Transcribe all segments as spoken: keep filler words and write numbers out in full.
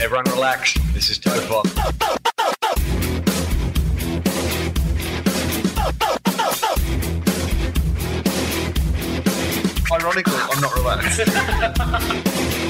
Everyone relax. This is Fofop. Ironically, I'm not relaxed.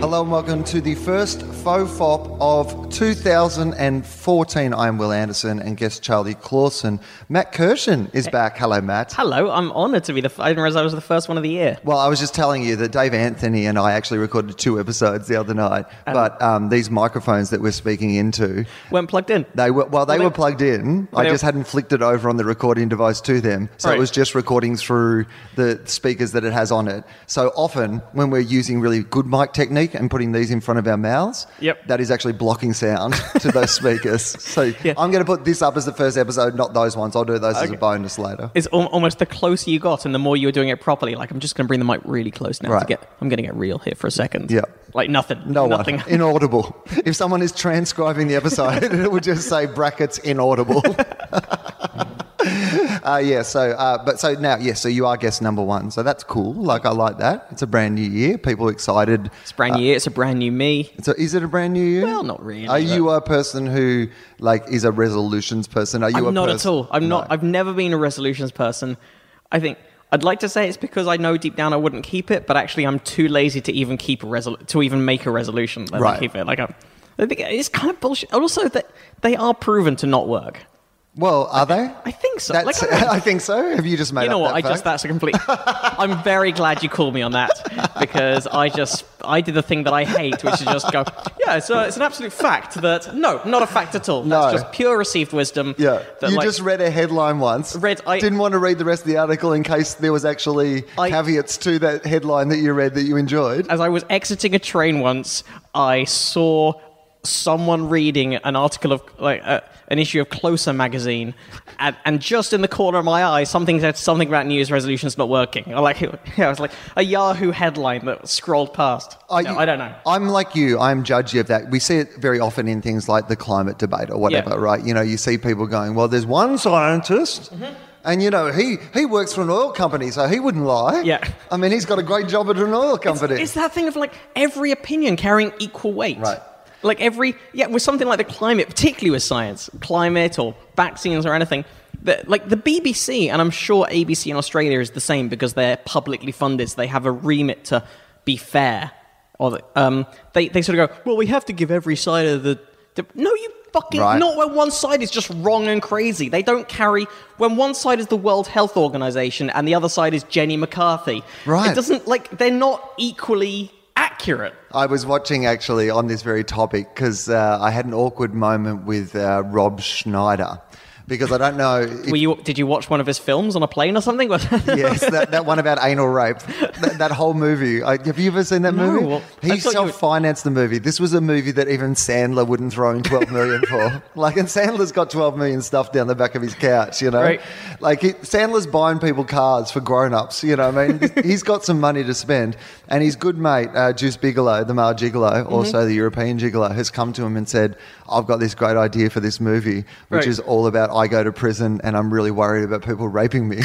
Hello and welcome to the first Fofop of two thousand fourteen. I'm Will Anderson and guest Charlie Clausen. Matt Kirshen is back. Hello, Matt. Hello. I'm honoured to be the... F- I didn't realise I was the first one of the year. Well, I was just telling you that Dave Anthony and I actually recorded two episodes the other night, um, but um, these microphones that we're speaking into... weren't plugged in. They were, well, they, they were plugged in. I just were... hadn't flicked it over on the recording device to them, so right. It was just recording through the speakers that it has on it. So often, when we're using really good mic technique and putting these in front of our mouths, yep. That is actually blocking sound to those speakers. So yeah. I'm going to put this up as the first episode, not those ones. I'll do those okay. as a bonus later. It's al- almost the closer you got and the more you were doing it properly. Like, I'm just going to bring the mic really close now. Right. to get. I'm going to get real here for a second. Yeah. Like nothing. No nothing. One. Inaudible. If someone is transcribing the episode, it would just say brackets inaudible. Uh, yeah, so uh, but so now, yeah, so you are guest number one, so that's cool. Like, I like that. It's a brand new year. People are excited. It's a brand new uh, year. It's a brand new me. So is it a brand new year? Well, not really. Are you a person who like is a resolutions person? Are you? I'm a not pers- at all. I'm no. not. I've never been a resolutions person. I think I'd like to say it's because I know deep down I wouldn't keep it, but actually I'm too lazy to even keep a resol- to even make a resolution. Let right. me keep it. Like, I'm, I think it's kind of bullshit. Also, that they are proven to not work. Well, are they? I think so. Like, I, mean, I think so. Have you just made up that fact? You know what? I just, that's a complete... I'm very glad you called me on that because I just... I did the thing that I hate, which is just go, yeah, it's, a, it's an absolute fact that... No, not a fact at all. That's no. just pure received wisdom. Yeah. That, you like, just read a headline once. Read, I didn't want to read the rest of the article in case there was actually I, caveats to that headline that you read that you enjoyed. As I was exiting a train once, I saw... someone reading an article of like uh, an issue of Closer magazine, and, and just in the corner of my eye, something said something about New Year's resolutions not working. I like, yeah, it was like a Yahoo headline that scrolled past. I, no, you, I don't know. I'm like you. I'm judgy of that. We see it very often in things like the climate debate or whatever, yeah. right? You know, you see people going, "Well, there's one scientist." Mm-hmm. And, you know, he, he works for an oil company, so he wouldn't lie. Yeah. I mean, he's got a great job at an oil company. It's, it's that thing of, like, every opinion carrying equal weight. Right. Like every, yeah, with something like the climate, particularly with science, climate or vaccines or anything, the, like the B B C, and I'm sure A B C in Australia is the same because they're publicly funded, so they have a remit to be fair. Or the, um, they, they sort of go, well, we have to give every side of the... the no, you fucking... Right. Not when one side is just wrong and crazy. They don't carry... When one side is the World Health Organization and the other side is Jenny McCarthy. Right. It doesn't, like, they're not equally... accurate. I was watching actually on this very topic because uh, I had an awkward moment with uh, Rob Schneider because I don't know. If... Were you, did you watch one of his films on a plane or something? Yes, that, that one about anal rape. That, that whole movie. I, have you ever seen that no, movie? Well, he self-financed would... the movie. This was a movie that even Sandler wouldn't throw in twelve million dollars for. Like, and Sandler's got twelve million dollars stuff down the back of his couch, you know. Right. Like, he, Sandler's buying people cars for grown-ups, you know what I mean? He's got some money to spend. And his good mate, uh, Juice Bigelow, the male gigolo, mm-hmm. also the European gigolo, has come to him and said, I've got this great idea for this movie, which right. is all about I go to prison and I'm really worried about people raping me.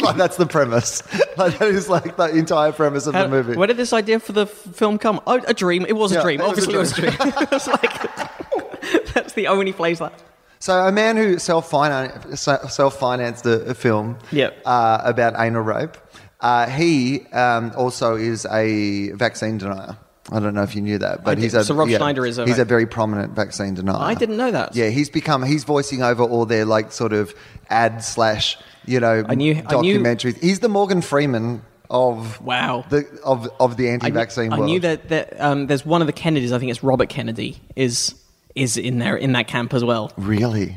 Like, that's the premise. Like, that is like the entire premise of How, the movie. Where did this idea for the f- film come? Oh, a dream. It was yeah, a dream. Obviously, it was a dream. It was like, that's the only place that... So a man who self-finan- self-financed a, a film yep. uh, about anal rape, uh, he um, also is a vaccine denier. I don't know if you knew that, but he's a, so Rob yeah, Schneider is a, he's a very prominent vaccine denier. I didn't know that. Yeah, he's become, he's voicing over all their like sort of ad slash, you know, I knew, documentaries. I knew, he's the Morgan Freeman of wow the of, of the anti-vaccine I knew, world. I knew that, that um, there's one of the Kennedys, I think it's Robert Kennedy, is is in there in that camp as well. Really?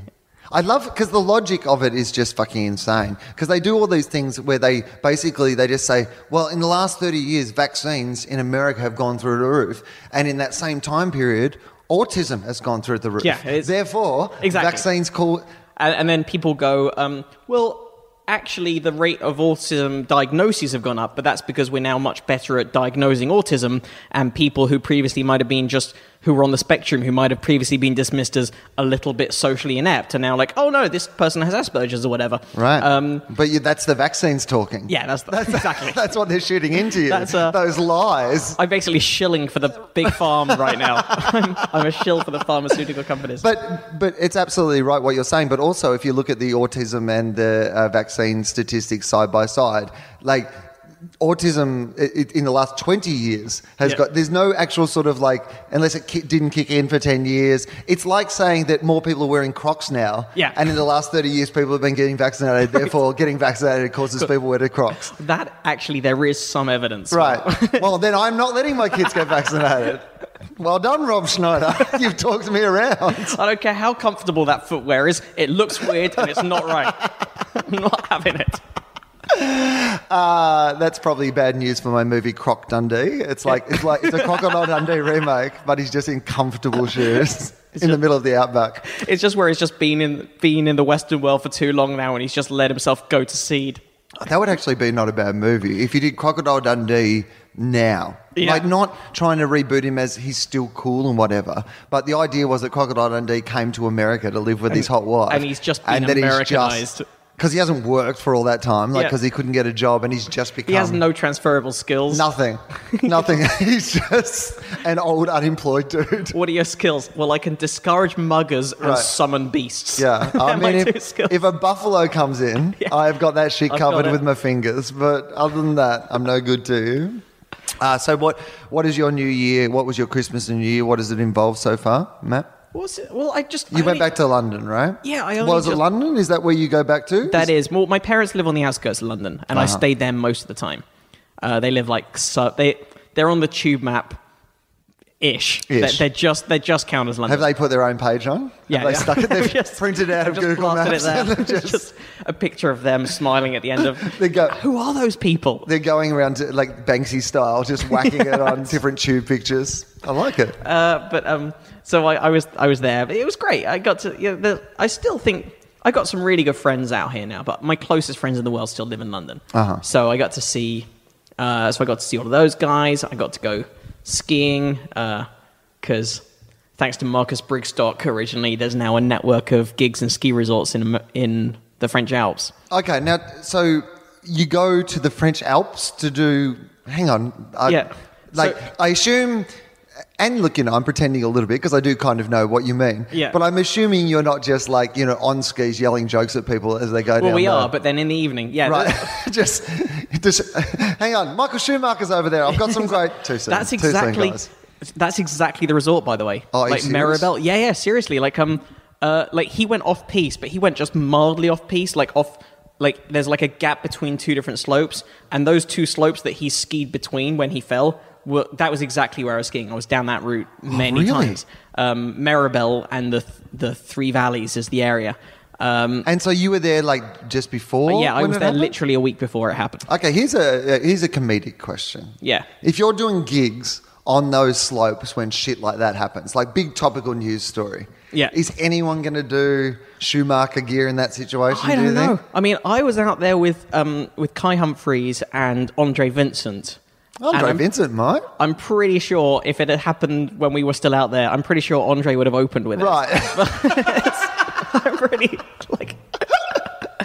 I love, because the logic of it is just fucking insane. Because they do all these things where they basically, they just say, well, in the last thirty years, vaccines in America have gone through the roof. And in that same time period, autism has gone through the roof. Yeah, Therefore, exactly. vaccines call... And, and then people go, um, well... actually the rate of autism diagnoses have gone up, but that's because we're now much better at diagnosing autism, and people who previously might have been just, who were on the spectrum, who might have previously been dismissed as a little bit socially inept, are now like, oh no, this person has Asperger's or whatever. Right. Um, but you, that's the vaccines talking. Yeah, that's, the, that's exactly. That's what they're shooting into you, that's a, those lies. I'm basically shilling for the big farm right now. I'm, I'm a shill for the pharmaceutical companies. But but it's absolutely right what you're saying, but also if you look at the autism and the uh, vaccine statistics side by side, like... autism it, in the last twenty years has yeah. got, there's no actual sort of like, unless it ki- didn't kick in for ten years, it's like saying that more people are wearing Crocs now, yeah. and in the last thirty years people have been getting vaccinated, right. therefore getting vaccinated causes cool. people wearing Crocs. That actually, there is some evidence. Right. Well, then I'm not letting my kids get vaccinated. Well done, Rob Schneider. You've talked me around. I don't care how comfortable that footwear is, it looks weird and it's not right. I'm not having it. Uh, that's probably bad news for my movie Croc Dundee. It's like it's like it's a Crocodile Dundee remake, but he's just in comfortable shoes in just, the middle of the outback. It's just where he's just been in been in the Western world for too long now, and he's just let himself go to seed. That would actually be not a bad movie if you did Crocodile Dundee now. Yeah. Like, not trying to reboot him as he's still cool and whatever, but the idea was that Crocodile Dundee came to America to live with and, his hot wife, and he's just been and Americanized. Because he hasn't worked for all that time, like because yeah. he couldn't get a job, and he's just become... He has no transferable skills. Nothing. Nothing. He's just an old, unemployed dude. What are your skills? Well, I can discourage muggers right. and summon beasts. Yeah. I mean, if, if a buffalo comes in, yeah. I've got that shit I've covered with my fingers. But other than that, I'm no good to you. Uh, so what? what is your New Year? What was your Christmas and New Year? What does it involve so far, Matt? What was it? Well, I just... You I went only, back to London, right? Yeah, I only... Was it London? Is that where you go back to? That is. Well, my parents live on the outskirts of London, and uh-huh. I stayed there most of the time. Uh, they live like... So they, they're on the tube map... Ish. Ish. They're, they're just they just count as London. Have they put their own page on? Yeah. Have they yeah. stuck it? They've just, printed out of Google Maps. It just, just a picture of them smiling at the end of. They go, who are those people? They're going around to, like Banksy style, just whacking yeah. it on different tube pictures. I like it. Uh, but um, so I, I was I was there. It was great. I got to. You know, the, I still think I got some really good friends out here now. But my closest friends in the world still live in London. Uh-huh. So I got to see. Uh, so I got to see all of those guys. I got to go. Skiing, because uh, thanks to Marcus Brickstock, originally there's now a network of gigs and ski resorts in in the French Alps. Okay, now so you go to the French Alps to do? Hang on, I, yeah. Like so, I assume, and look, you know, I'm pretending a little bit because I do kind of know what you mean. Yeah. But I'm assuming you're not just like you know on skis yelling jokes at people as they go well, down. Well, we there. are, but then in the evening, yeah, right, just. Just, hang on, Michael Schumacher's over there. I've got some great. Too soon. That's exactly. Too soon, guys. That's exactly the resort, by the way. Oh, like Méribel. Yeah, yeah. Seriously, like um, uh, like he went off piste, but he went just mildly off piste, like off, like there's like a gap between two different slopes, and those two slopes that he skied between when he fell, were, that was exactly where I was skiing. I was down that route many oh, really? times. Um, Méribel and the the Three Valleys is the area. Um, and so you were there like just before? Yeah, I was there happened? literally a week before it happened. Okay, here's a uh, here's a comedic question. Yeah. If you're doing gigs on those slopes when shit like that happens, like big topical news story, yeah. is anyone going to do Schumacher gear in that situation? I do don't you know. Think? I mean, I was out there with um, with Kai Humphries and Andre Vincent. Andre Vincent might. I'm pretty sure if it had happened when we were still out there, I'm pretty sure Andre would have opened with it. Right. I'm pretty like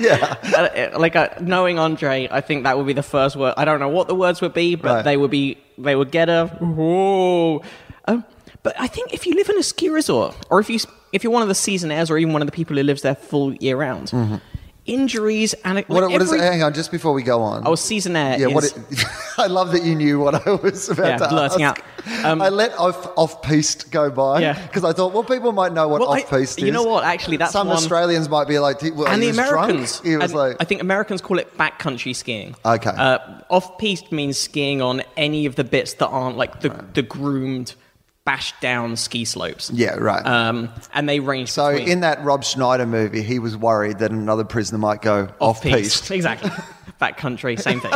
yeah, like uh, knowing Andre, I think that would be the first word. I don't know what the words would be, but right. they would be they would get a whoa. Um, but I think if you live in a ski resort, or if you if you're one of the seasonaires, or even one of the people who lives there full year round, mm-hmm. injuries and like what, what every, is? Hang on, just before we go on. Oh, seasonaire. Yeah, is, what? It, I love that you knew what I was about yeah, to blurting ask. Out. Um, I let off off piste go by because yeah. I thought, well, people might know what well, off piste is. You know what? Actually, that's some one, Australians might be like, well, and the Americans. He was like, I think Americans call it backcountry skiing. Okay. Uh, off piste means skiing on any of the bits that aren't like the right. the groomed bashed down ski slopes. Yeah, right. Um, and they range so between. In that Rob Schneider movie, he was worried that another prisoner might go off-piste. Off exactly. Backcountry, same thing.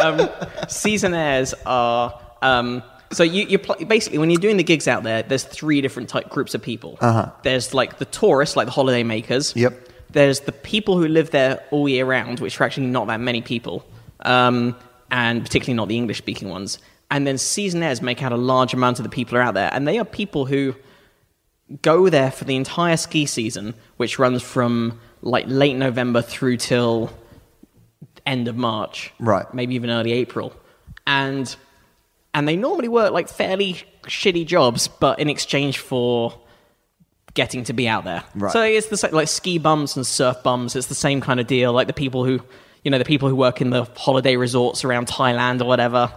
um, seasonaires are... Um, so you you pl- basically, when you're doing the gigs out there, there's three different type groups of people. Uh-huh. There's like the tourists, like the holiday makers. Yep. There's the people who live there all year round, which are actually not that many people, um, and particularly not the English-speaking ones. And then seasonaires make out a large amount of the people who are out there. And they are people who go there for the entire ski season, which runs from like late November through till end of March. Right. Maybe even early April. And and they normally work like fairly shitty jobs, but in exchange for getting to be out there. Right. So it's the same, like ski bums and surf bums. It's the same kind of deal. Like the people who, you know, the people who work in the holiday resorts around Thailand or whatever.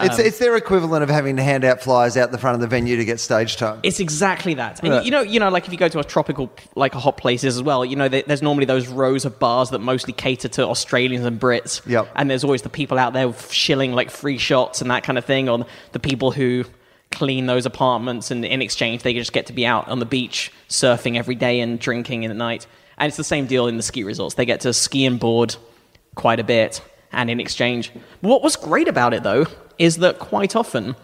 It's um, it's their equivalent of having to hand out flyers out the front of the venue to get stage time. It's exactly that. And right. you know, you know, like if you go to a tropical, like a hot places as well, you know, they, there's normally those rows of bars that mostly cater to Australians and Brits. Yep. And there's always the people out there shilling like free shots and that kind of thing, or the people who clean those apartments, and in exchange they just get to be out on the beach surfing every day and drinking in the night. And it's the same deal in the ski resorts. They get to ski and board quite a bit, and in exchange. What was great about it though is that quite often,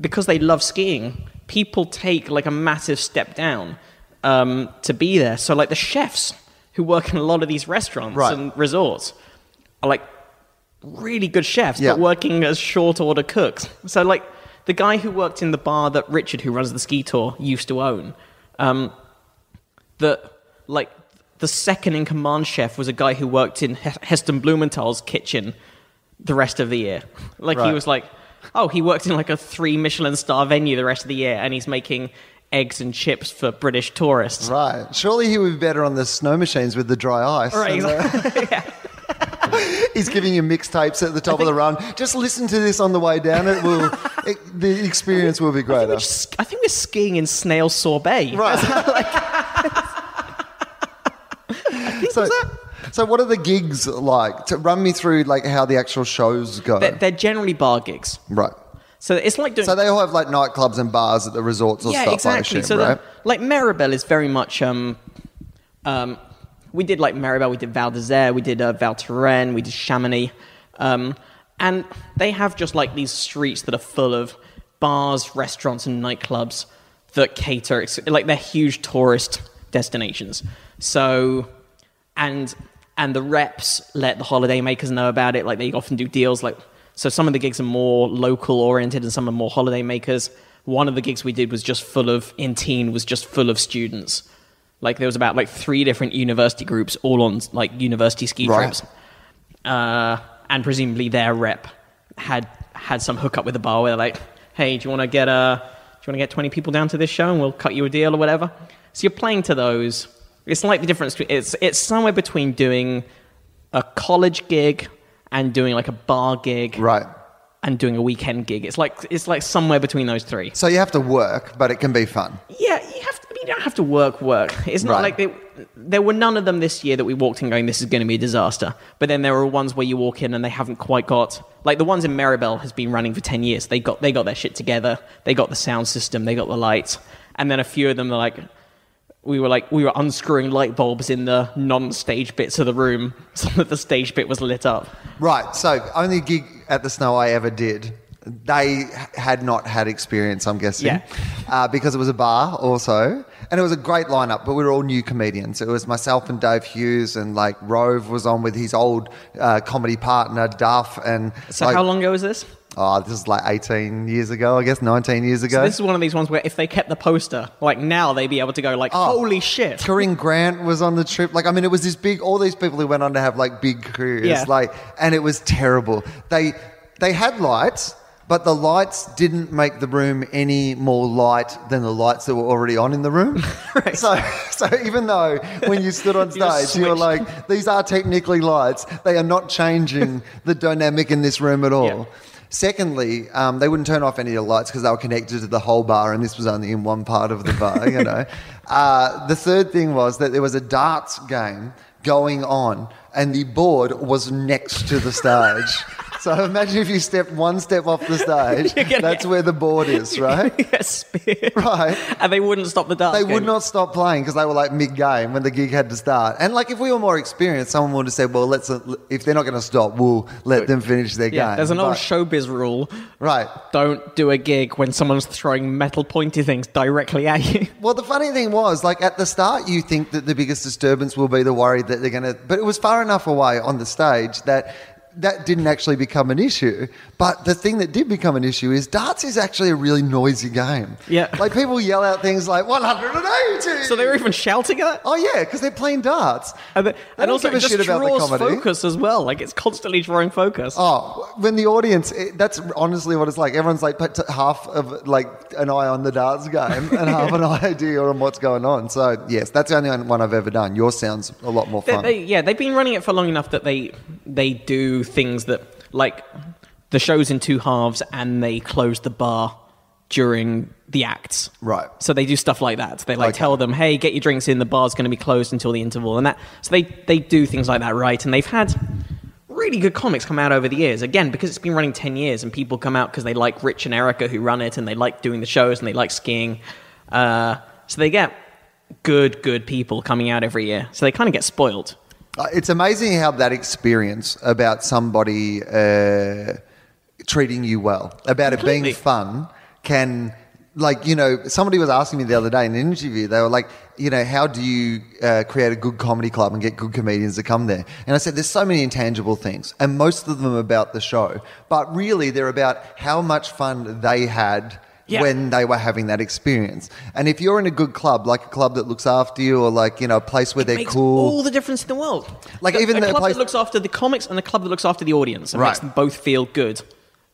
because they love skiing, people take like a massive step down um, to be there. So like the chefs who work in a lot of these restaurants right. and resorts are like really good chefs, yeah. but working as short order cooks. So like the guy who worked in the bar that Richard, who runs the ski tour, used to own, um, the like the second in command chef was a guy who worked in H- Heston Blumenthal's kitchen the rest of the year. Like right. he was like, oh, he worked in like a three Michelin star venue the rest of the year, and he's making eggs and chips for British tourists. Right. Surely he would be better on the snow machines with the dry ice. Right, exactly. The... yeah. He's giving you mixtapes at the top think... of the run. Just listen to this on the way down. It will. It, the experience will be greater. I think, just, I think we're skiing in snail sorbet. Right. like... I think so, was that... So what are the gigs like? To run me through like how the actual shows go. They're, they're generally bar gigs. Right. So it's like doing... So they all have like nightclubs and bars at the resorts or yeah, stuff, exactly. I assume, so right? The, like Méribel is very much... Um, um, we did like Méribel, we did Val d'Isere, we did uh, Val Thorens, we did Chamonix. Um, and they have just like these streets that are full of bars, restaurants and nightclubs that cater... Like they're huge tourist destinations. So... And... And the reps let the holidaymakers know about it. Like, they often do deals. Like, so some of the gigs are more local-oriented and some are more holidaymakers. One of the gigs we did was just full of, in teen, was just full of students. Like, there was about, like, three different university groups all on, like, university ski right. trips. Uh, and presumably their rep had had some hookup with the bar where they're like, hey, do you want to get a, do you want to get twenty people down to this show and we'll cut you a deal or whatever? So you're playing to those... It's like the difference. It's it's somewhere between doing a college gig and doing like a bar gig, right? And doing a weekend gig. It's like it's like somewhere between those three. So you have to work, but it can be fun. Yeah, you have. To, you don't have to work. Work. It's not right. like they, there were none of them this year that we walked in going, "This is going to be a disaster." But then there are ones where you walk in and they haven't quite got like the ones in Méribel has been running for ten years. They got they got their shit together. They got the sound system. They got the lights. And then a few of them are like. We were like we were unscrewing light bulbs in the non-stage bits of the room so that the stage bit was lit up. Right. So only gig at the Snow I ever did. They had not had experience, I'm guessing. Yeah. Uh, because it was a bar also. And it was a great lineup, but we were all new comedians. It was myself and Dave Hughes, and like Rove was on with his old uh, comedy partner Duff. And so like, how long ago was this? Oh, this is like eighteen years ago, I guess, nineteen years ago. So this is one of these ones where if they kept the poster, like now they'd be able to go like, oh, holy shit. Corinne Grant was on the trip. Like, I mean, it was this big, all these people who went on to have like big careers. Yeah. Like, and it was terrible. They They had lights, but the lights didn't make the room any more light than the lights that were already on in the room. Right. So so even though when you stood on stage, you, you were like, these are technically lights. They are not changing the dynamic in this room at all. Yeah. Secondly, um, they wouldn't turn off any of the lights because they were connected to the whole bar, and this was only in one part of the bar, you know. Uh, the third thing was that there was a darts game going on and the board was next to the stage. So imagine if you step one step off the stage, that's where the board is, right? Yes, right. And they wouldn't stop the dance. They would not stop playing because they were like mid-game when the gig had to start. And like if we were more experienced, someone would have said, well, let's uh, if they're not going to stop, we'll let them finish their yeah, game. There's an old but, showbiz rule. Right. Don't do a gig when someone's throwing metal pointy things directly at you. Well, the funny thing was, like at the start, you think that the biggest disturbance will be the worry that they're going to... But it was far enough away on the stage that... that didn't actually become an issue. But the thing that did become an issue is darts is actually a really noisy game. Yeah. Like people yell out things like one hundred eighty. So they were even shouting at it? Oh, yeah, because they're playing darts. And, the, and also it just shit about draws the focus as well. Like it's constantly drawing focus. Oh, when the audience, it, that's honestly what it's like. Everyone's like put half of like an eye on the darts game and half an idea on what's going on. So, yes, that's the only one I've ever done. Yours sounds a lot more fun. They, they, yeah, they've been running it for long enough that they they do... things that, like, the show's in two halves and they close the bar during the acts. Right. So they do stuff like that. They, like, okay. tell them, hey, get your drinks in, the bar's going to be closed until the interval. And that. So they, they do things like that, right? And they've had really good comics come out over the years. Again, because it's been running ten years and people come out because they like Rich and Erica who run it and they like doing the shows and they like skiing. Uh, so they get good, good people coming out every year. So they kind of get spoiled. It's amazing how that experience about somebody uh, treating you well, about it being fun, can, like, you know, somebody was asking me the other day in an interview, they were like, you know, how do you uh, create a good comedy club and get good comedians to come there? And I said, there's so many intangible things, and most of them about the show, but really they're about how much fun they had. Yeah. When they were having that experience. And if you're in a good club, like a club that looks after you, or like, you know, a place where it they're makes cool, all the difference in the world. Like the, even the club place... that looks after the comics and the club that looks after the audience and right. makes them both feel good.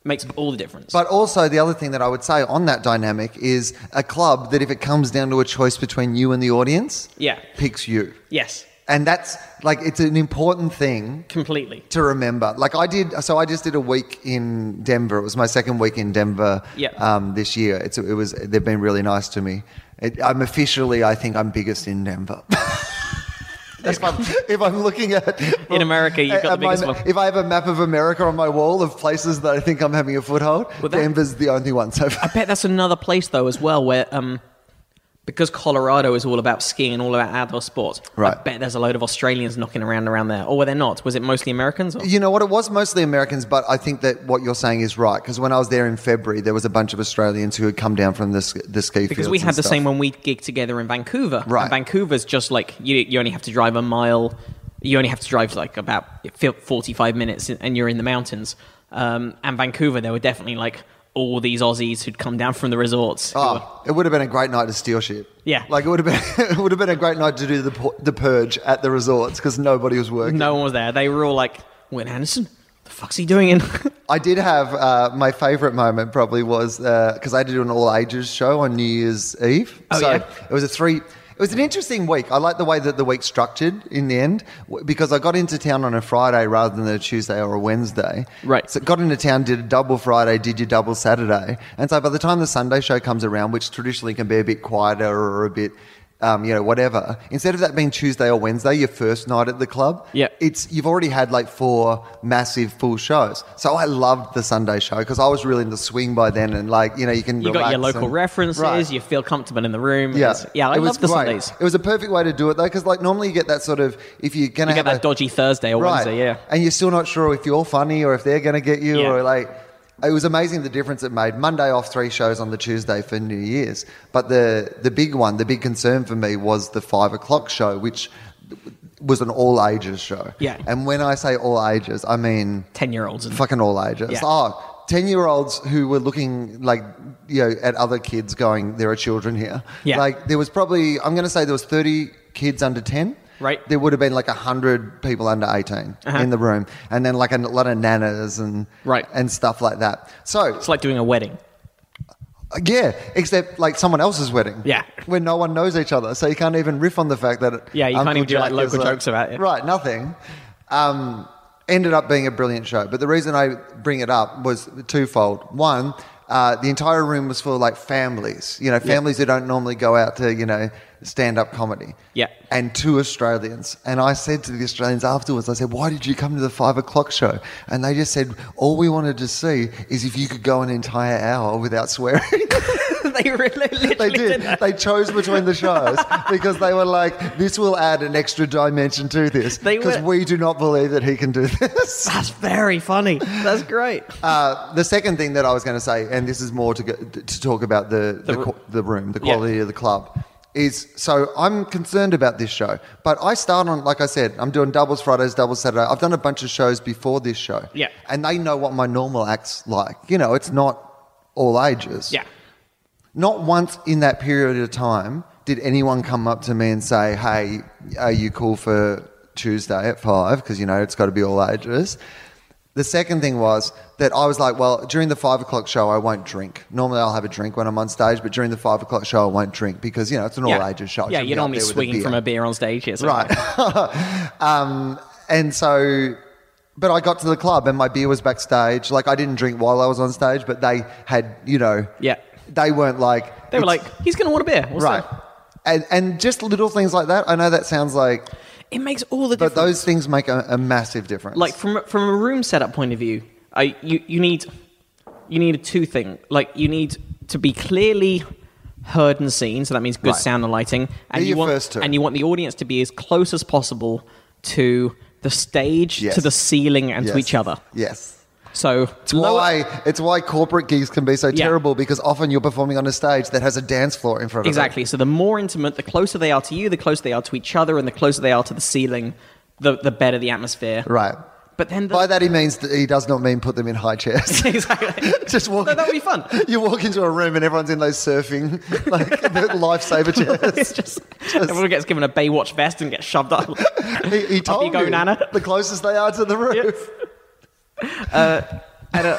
Makes all the difference. But also the other thing that I would say on that dynamic is a club that if it comes down to a choice between you and the audience, yeah. picks you. Yes. And that's like, it's an important thing completely to remember. Like I did, so I just did a week in Denver. It was my second week in Denver yep. um, this year. It's, it was, they've been really nice to me. It, I'm officially, I think I'm biggest in Denver. That's my, if I'm looking at... Well, in America, you've got the biggest my, one. If I have a map of America on my wall of places that I think I'm having a foothold, well, that, Denver's the only one so far. I bet that's another place though as well where... Um, Because Colorado is all about skiing and all about outdoor sports, right. I bet there's a load of Australians knocking around around there. Or were there not? Was it mostly Americans? Or? You know what? It was mostly Americans, but I think that what you're saying is right. Because when I was there in February, there was a bunch of Australians who had come down from the, the ski fields. Because we had the stuff. Same when we gigged together in Vancouver. Right. And Vancouver's just like, you, you only have to drive a mile. You only have to drive like about forty-five minutes and you're in the mountains. Um, and Vancouver, there were definitely like... all these Aussies who'd come down from the resorts. Oh, were, it would have been a great night to steal shit. Yeah. Like, it would have been it would have been a great night to do the the purge at the resorts because nobody was working. No one was there. They were all like, Will Anderson, the fuck's he doing in? I did have uh, my favourite moment probably was, because uh, I did do an all-ages show on New Year's Eve. Oh, so yeah? It was a three... It was an interesting week. I like the way that the week's structured in the end because I got into town on a Friday rather than a Tuesday or a Wednesday. Right. So got into town, did a double Friday, did your double Saturday. And so by the time the Sunday show comes around, which traditionally can be a bit quieter or a bit... Um, you know, whatever. Instead of that being Tuesday or Wednesday, your first night at the club, yeah, it's you've already had like four massive full shows. So I loved the Sunday show because I was really in the swing by then, and like you know, you can you got your local and, references, right. you feel comfortable in the room. Yeah, yeah, I love the great. Sundays. It was a perfect way to do it though, because like normally you get that sort of if you're gonna you get have that a, dodgy Thursday or right, Wednesday, yeah, and you're still not sure if you're funny or if they're gonna get you yeah. or like. It was amazing the difference it made. Monday off, three shows on the Tuesday for New Year's. But the, the big one, the big concern for me was the five o'clock show, which was an all-ages show. Yeah. And when I say all-ages, I mean... ten-year-olds. And fucking all-ages. Yeah. Oh, ten-year-olds who were looking like, you know, at other kids going, there are children here. Yeah. Like there was probably, I'm going to say there was thirty kids under ten. Right. There would have been like one hundred people under eighteen uh-huh. in the room and then like a lot of nanas and right. and stuff like that. So it's like doing a wedding. Yeah, except like someone else's wedding. Yeah. Where no one knows each other. So you can't even riff on the fact that yeah, you Uncle can't even Jack do like local like, jokes about it. Right, nothing. Um, ended up being a brilliant show. But the reason I bring it up was twofold. One, uh, the entire room was full of like families, you know, families yeah. who don't normally go out to, you know, stand-up comedy. Yeah. And two Australians. And I said to the Australians afterwards, I said, why did you come to the five o'clock show? And they just said, all we wanted to see is if you could go an entire hour without swearing. They really literally They did. did they chose between the shows because they were like, this will add an extra dimension to this because we do not believe that he can do this. That's very funny. That's great. Uh, the second thing that I was going to say, and this is more to go, to talk about the, the, the, the room, the quality yeah. of the club, is so I'm concerned about this show, but I start on, like I said, I'm doing doubles Fridays, doubles Saturday. I've done a bunch of shows before this show. Yeah. And they know what my normal act's like. You know, it's not all ages. Yeah. Not once in that period of time did anyone come up to me and say, hey, are you cool for Tuesday at five? Because, you know, it's got to be all ages. The second thing was that I was like, well, during the five o'clock show, I won't drink. Normally I'll have a drink when I'm on stage, but during the five o'clock show, I won't drink because, you know, it's an yeah. all ages show. Yeah, you're normally swinging a from a beer on stage. Here, right. um, and so... But I got to the club and my beer was backstage. Like, I didn't drink while I was on stage, but they had, you know... Yeah. They weren't like... They were like, he's going to want a beer. What's right. And, and just little things like that. I know that sounds like... It makes all the difference. But those things make a, a massive difference. Like, from from a room setup point of view, I you, you need you need a two thing. Like, you need to be clearly heard and seen, so that means good right. sound and lighting. And you, want, first two. and you want the audience to be as close as possible to the stage, yes. to the ceiling, and yes. to each other. Yes. So it's why it's why corporate gigs can be so yeah. terrible, because often you're performing on a stage that has a dance floor in front of exactly. it. Exactly. So the more intimate, the closer they are to you, the closer they are to each other, and the closer they are to the ceiling, the the better the atmosphere. Right. But then the, by that he means that he does not mean put them in high chairs. Exactly. Just walk. No, that would be fun. You walk into a room and everyone's in those surfing like the lifesaver chairs. It's just, just everyone gets given a Baywatch vest and gets shoved up. He, he told up you go, you, Nana. The closest they are to the roof. Yes. Uh, and a,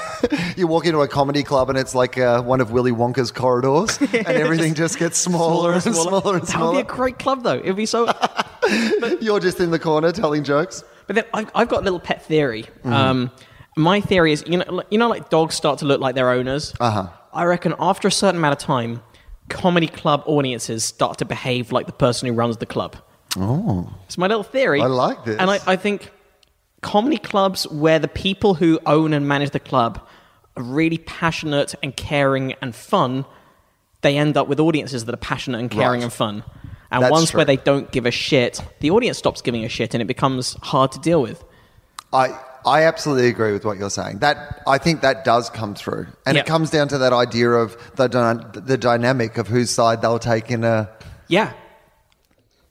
you walk into a comedy club and it's like uh, one of Willy Wonka's corridors, and everything just, just gets smaller, smaller and smaller, smaller and smaller. That would be a great club, though. It'd be so. But, you're just in the corner telling jokes. But then I've, I've got a little pet theory. Mm-hmm. Um, my theory is, you know, you know, like dogs start to look like their owners. Uh-huh. I reckon after a certain amount of time, comedy club audiences start to behave like the person who runs the club. Oh, it's my little theory. I like this, and I, I think. Comedy clubs where the people who own and manage the club are really passionate and caring and fun, they end up with audiences that are passionate and caring right. and fun. And That's ones true. Where they don't give a shit, the audience stops giving a shit and it becomes hard to deal with. I I absolutely agree with what you're saying. That I think that does come through. And yep. it comes down to that idea of the the dynamic of whose side they'll take in a... Yeah.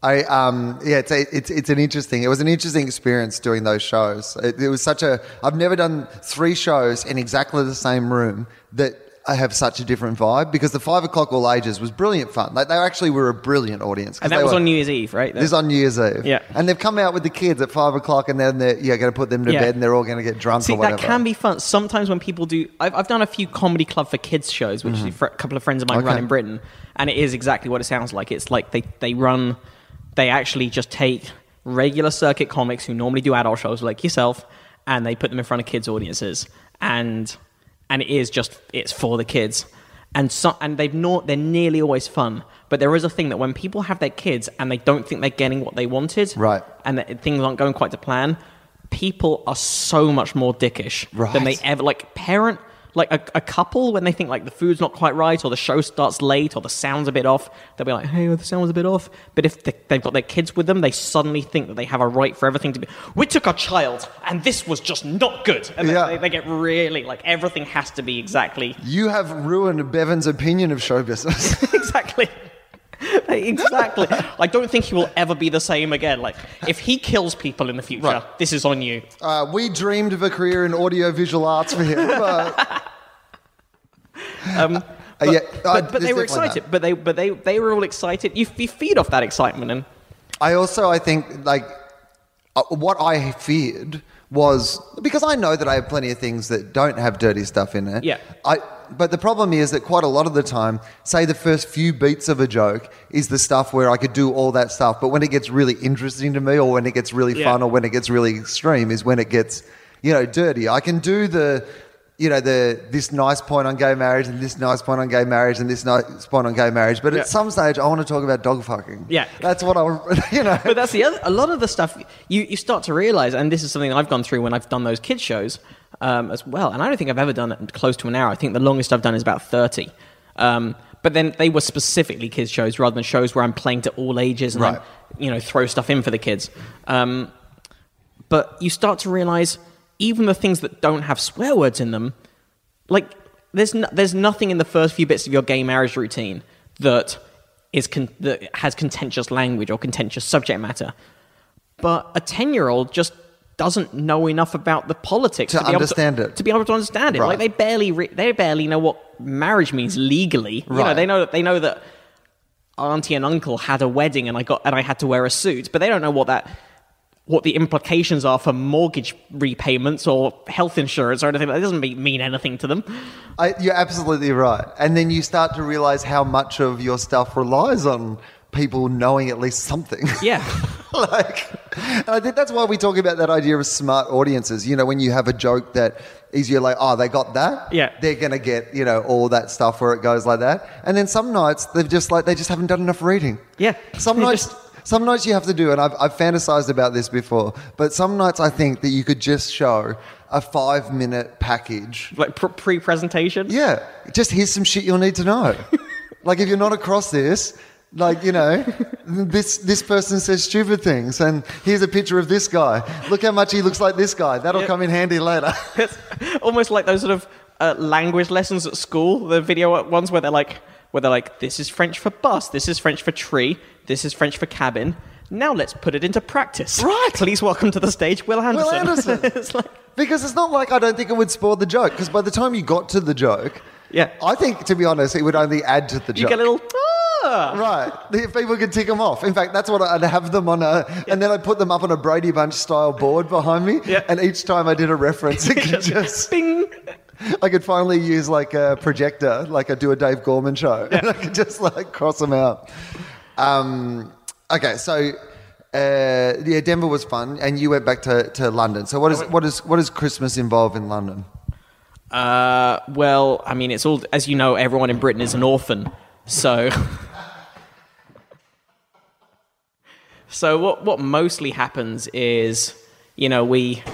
I um yeah it's a, it's it's an interesting it was an interesting experience doing those shows. It, it was such a I've never done three shows in exactly the same room that I have such a different vibe, because the five o'clock all ages was brilliant fun. Like, they actually were a brilliant audience. And that was were, on New Year's Eve, right? That, this is on New Year's Eve. Yeah. And they've come out with the kids at five o'clock and then they're yeah, going to put them to yeah. bed and they're all going to get drunk See, or whatever. That can be fun. Sometimes when people do, I've, I've done a few comedy club for kids shows, which mm-hmm. a couple of friends of mine okay. run in Britain. And it is exactly what it sounds like. It's like they, they run... They actually just take regular circuit comics who normally do adult shows like yourself, and they put them in front of kids' audiences, and and it is just it's for the kids, and so and they've not they're nearly always fun. But there is a thing that when people have their kids and they don't think they're getting what they wanted, right, and that things aren't going quite to plan, people are so much more dickish right. than they ever like parent. Like a, a couple, when they think like the food's not quite right or the show starts late or the sound's a bit off, they'll be like, hey, the sound was a bit off. But if they, they've got their kids with them, they suddenly think that they have a right for everything to be, we took our child and this was just not good. And yeah. they, they get really, like everything has to be exactly. You have ruined Bevan's opinion of show business. Exactly. Exactly. I don't think he will ever be the same again. Like, if he kills people in the future, right. this is on you. Uh, we dreamed of a career in audiovisual arts for him. But... um, but, uh, yeah, but, but, but they were excited. That. But they, but they, they were all excited. You, you feed off that excitement, and I also, I think, like, uh, what I feared was because I know that I have plenty of things that don't have dirty stuff in it. Yeah. I. But the problem is that quite a lot of the time, say the first few beats of a joke is the stuff where I could do all that stuff, but when it gets really interesting to me or when it gets really yeah. fun or when it gets really extreme is when it gets, you know, dirty. I can do the you know, the this nice point on gay marriage and this nice point on gay marriage and this nice point on gay marriage. But yeah. at some stage, I want to talk about dog fucking. Yeah. That's what I, you know. But that's the other, a lot of the stuff you, you start to realize, and this is something I've gone through when I've done those kids shows um, as well. And I don't think I've ever done it close to an hour. I think the longest I've done is about thirty. Um, but then they were specifically kids shows rather than shows where I'm playing to all ages and, right. then, you know, throw stuff in for the kids. Um, but you start to realize... even the things that don't have swear words in them, like there's no, there's nothing in the first few bits of your gay marriage routine that is con- that has contentious language or contentious subject matter. But a ten-year-old just doesn't know enough about the politics to, to be understand able to, it. To be able to understand it, right. like they barely re- they barely know what marriage means legally. Right. You know, they know that they know that auntie and uncle had a wedding and I got and I had to wear a suit, but they don't know what that. what the implications are for mortgage repayments or health insurance or anything. That doesn't mean anything to them. I, you're absolutely right. And then you start to realise how much of your stuff relies on people knowing at least something. Yeah. like, and I think that's why we talk about that idea of smart audiences. You know, when you have a joke that is you're like, oh, they got that? Yeah. They're going to get, you know, all that stuff where it goes like that. And then some nights they've just like, they just haven't done enough reading. Yeah. Some nights... Just- Some nights you have to do, and I've, I've fantasized about this before, but some nights I think that you could just show a five-minute package. Like pre- pre-presentation? Yeah. Just here's some shit you'll need to know. Like if you're not across this, like, you know, this this person says stupid things, and here's a picture of this guy. Look how much he looks like this guy. That'll yep. come in handy later. It's almost like those sort of uh, language lessons at school, the video ones where they're like, where they're like, this is French for bus, this is French for tree, this is French for cabin. Now let's put it into practice. Right. Please welcome to the stage, Will Anderson. Will Anderson. It's like... Because it's not like I don't think it would spoil the joke, because by the time you got to the joke, yeah, I think, to be honest, it would only add to the you joke. You get a little... Right. If people could tick them off. In fact, that's what I'd have them on a... Yeah. And then I'd put them up on a Brady Bunch-style board behind me, yeah. and each time I did a reference, it could just... Bing! I could finally use like a projector, like I do a Dave Gorman show, yeah. and I could just like cross them out. Um, okay, so uh, yeah, Denver was fun, and you went back to, to London. So what is what is what does Christmas involve in London? Uh, well, I mean, it's all as you know, everyone in Britain is an orphan, so so what what mostly happens is, you know, we.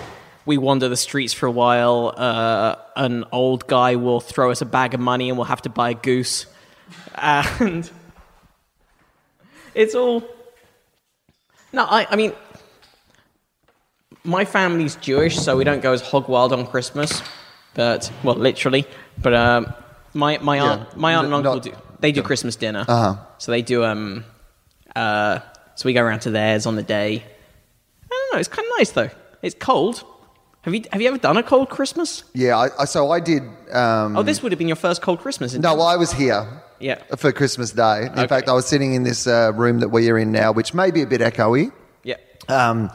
We wander the streets for a while. Uh, an old guy will throw us a bag of money and we'll have to buy a goose. And it's all... No, I, I mean, my family's Jewish, so we don't go as hog wild on Christmas. But, well, literally. But um, my, my aunt, yeah, my aunt and uncle, not, do, they do yeah. Christmas dinner. Uh-huh. So they do... Um, uh, so we go around to theirs on the day. I don't know, it's kind of nice, though. It's cold. Have you have you ever done a cold Christmas? Yeah, I, I, so I did... Um, oh, this would have been your first cold Christmas. No, well, I was here yeah. for Christmas Day. In okay. fact, I was sitting in this uh, room that we are in now, which may be a bit echoey. Yeah. Um,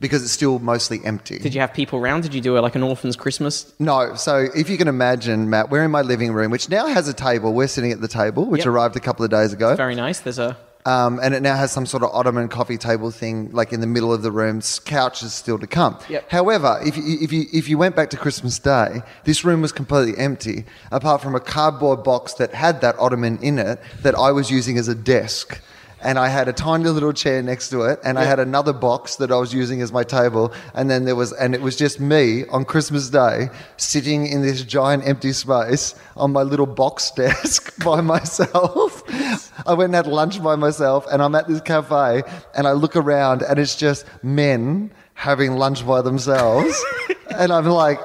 because it's still mostly empty. Did you have people around? Did you do a, like an orphan's Christmas? No. So if you can imagine, Matt, we're in my living room, which now has a table. We're sitting at the table, which yep. arrived a couple of days ago. It's very nice. There's a... Um, and it now has some sort of Ottoman coffee table thing, like in the middle of the room. Couch is still to come. Yep. However, if you, if you if you went back to Christmas Day, this room was completely empty, apart from a cardboard box that had that Ottoman in it that I was using as a desk. And I had a tiny little chair next to it, and yeah. I had another box that I was using as my table, and then there was, and it was just me on Christmas Day sitting in this giant empty space on my little box desk by myself. I went and had lunch by myself, and I'm at this cafe, and I look around, and it's just men having lunch by themselves, and I'm like,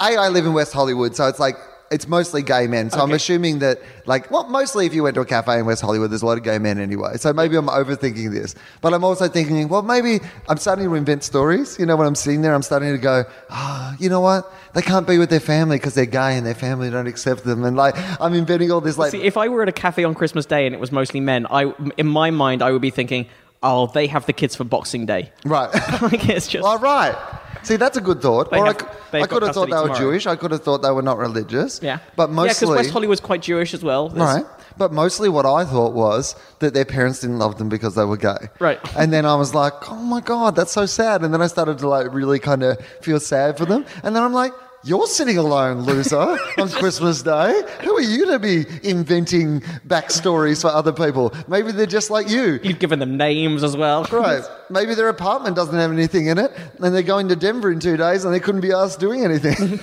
A, I live in West Hollywood, so it's like. It's mostly gay men. So okay. I'm assuming that, like, well, mostly if you went to a cafe in West Hollywood, there's a lot of gay men anyway. So maybe I'm overthinking this. But I'm also thinking, well, maybe I'm starting to invent stories. You know, when I'm sitting there, I'm starting to go, ah, oh, you know what? They can't be with their family because they're gay and their family don't accept them. And, like, I'm inventing all this, like... See, if I were at a cafe on Christmas Day and it was mostly men, I, in my mind, I would be thinking, oh, they have the kids for Boxing Day. Right. Like, it's just... All right. See, that's a good thought. Or have, I, I could have thought they tomorrow. were Jewish. I could have thought they were not religious. Yeah. But mostly... Yeah, because West Hollywood's quite Jewish as well. There's... Right. But mostly what I thought was that their parents didn't love them because they were gay. Right. And then I was like, oh, my God, that's so sad. And then I started to, like, really kind of feel sad for them. And then I'm like... You're sitting alone, loser, on Christmas Day. Who are you to be inventing backstories for other people? Maybe they're just like you. You've given them names as well. Right. Maybe their apartment doesn't have anything in it and they're going to Denver in two days and they couldn't be asked doing anything.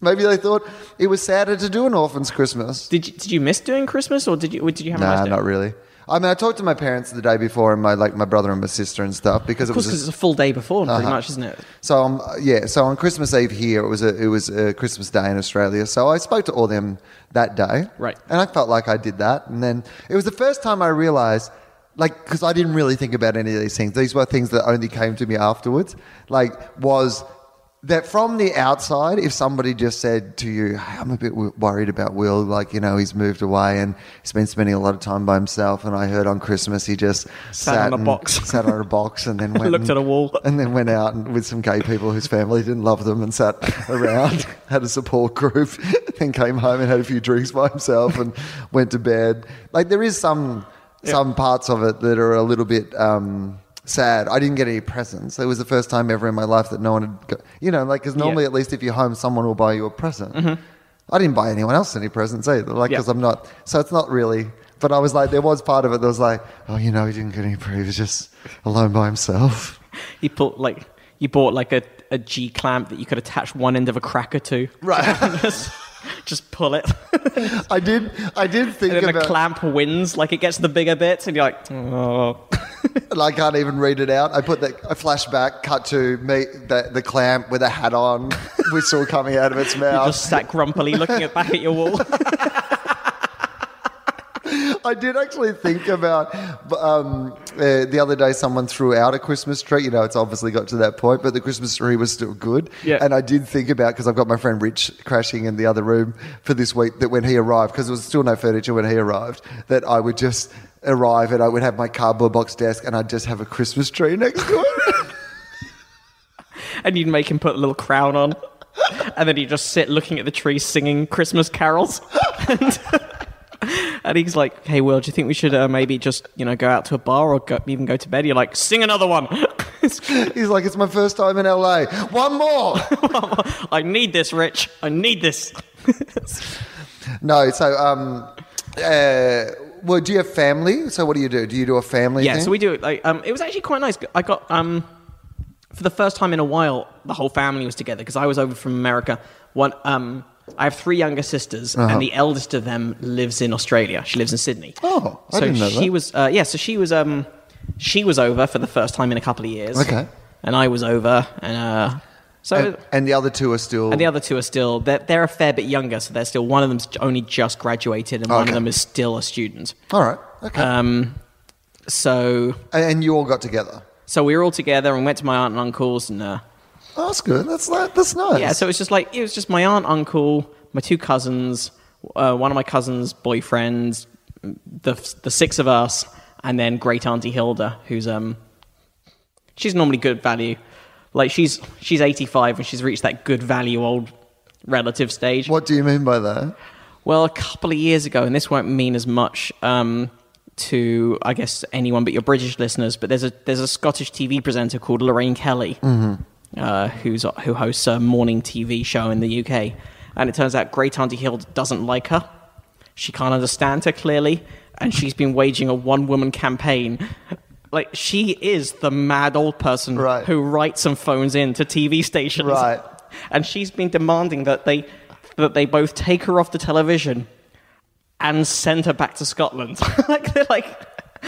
Maybe they thought it was sadder to do an orphan's Christmas. Did you, did you miss doing Christmas or did you, did you have a nice day? Nah, not really. I mean, I talked to my parents the day before and my like my brother and my sister and stuff because of course, it was a, it's a full day before, pretty uh-huh. much, isn't it? So um, yeah, so on Christmas Eve here, it was a, it was a Christmas Day in Australia. So I spoke to all them that day, right? And I felt like I did that, and then it was the first time I realised, like, because I didn't really think about any of these things. These were things that only came to me afterwards. Like, was that from the outside, if somebody just said to you, hey, I'm a bit w- worried about Will, like, you know, he's moved away and he's been spending a lot of time by himself, and I heard on Christmas he just sat, sat on a and, box sat on a box and then went looked and, at a wall and then went out and with some gay people whose family didn't love them and sat around, had a support group, then came home and had a few drinks by himself and went to bed. Like, there is some yeah. some parts of it that are a little bit... Um, sad. I didn't get any presents. It was the first time ever in my life that no one had, go, you know, like, because normally yeah. at least if you're home, someone will buy you a present. Mm-hmm. I didn't buy anyone else any presents either, like, because yeah. I'm not, so it's not really, but I was like, there was part of it that was like, oh, you know, he didn't get any presents, he was just alone by himself. He put, like, you bought like a, a G clamp that you could attach one end of a cracker to. Right. Just pull it. I did I did think about... And then about, a clamp wins, like it gets the bigger bits and you're like, oh. And I can't even read it out. I put that, I flashback, cut to me, the, the clamp with a hat on, whistle coming out of its mouth. You just sat grumpily looking at, back at your wall. I did actually think about um, uh, the other day someone threw out a Christmas tree. You know, it's obviously got to that point, but the Christmas tree was still good. Yeah. And I did think about, because I've got my friend Rich crashing in the other room for this week, that when he arrived, because there was still no furniture when he arrived, that I would just arrive and I would have my cardboard box desk and I'd just have a Christmas tree next to it. And you'd make him put a little crown on. And then he'd just sit looking at the tree singing Christmas carols. And... And he's like, hey, Will, do you think we should uh, maybe just, you know, go out to a bar or go, even go to bed? You're like, sing another one. He's like, it's my first time in L A. One more. One more. I need this, Rich. I need this. No, so, um, uh, well, do you have family? So what do you do? Do you do a family yeah, thing? Yeah, so we do. Like, um, it was actually quite nice. I got, um, for the first time in a while, the whole family was together because I was over from America. One, um... I have three younger sisters, uh-huh. and the eldest of them lives in Australia. She lives in Sydney. Oh, I so didn't know she that. was, uh, yeah. So she was, um, she was over for the first time in a couple of years. Okay, and I was over, and uh, so and, and the other two are still, and the other two are still. They're, they're a fair bit younger, so they're still. One of them's only just graduated, and okay. one of them is still a student. All right. Okay. Um, so and you all got together. So we were all together and went to my aunt and uncle's and. Uh, Oh, that's good. That's that's nice. Yeah, so it was just like, it was just my aunt, uncle, my two cousins, uh, one of my cousins' boyfriends, the the six of us, and then Great Auntie Hilda, who's um, she's normally good value. Like she's she's eighty-five and she's reached that good value old relative stage. What do you mean by that? Well, a couple of years ago, and this won't mean as much um, to I guess anyone but your British listeners, but there's a there's a Scottish T V presenter called Lorraine Kelly. Mm-hmm. Uh, who's who hosts a morning T V show in the U K, and it turns out Great Auntie Hilda doesn't like her. She can't understand her clearly, and she's been waging a one-woman campaign. Like, she is the mad old person right. who writes and phones in to T V stations, right. and she's been demanding that they that they both take her off the television and send her back to Scotland. like they're like.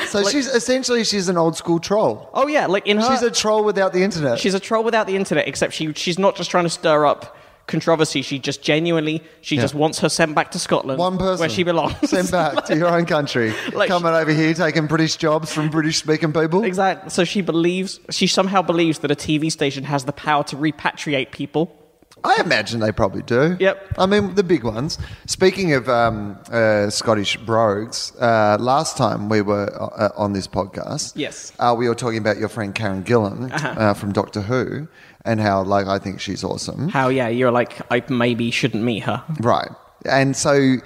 So like, she's essentially she's an old school troll. Oh yeah, like in her she's a troll without the internet. She's a troll without the internet, except she she's not just trying to stir up controversy. She just genuinely she yeah. just wants her sent back to Scotland, one person where she belongs, sent back like, to your own country. Like coming she, over here, taking British jobs from British speaking people. Exactly. So she believes she somehow believes that a T V station has the power to repatriate people. I imagine they probably do. Yep. I mean, the big ones. Speaking of um, uh, Scottish brogues, uh, last time we were uh, on this podcast, yes, uh, we were talking about your friend Karen Gillan uh-huh. uh, from Doctor Who and how, like, I think she's awesome. How, yeah, you're like, I maybe shouldn't meet her. Right. And so...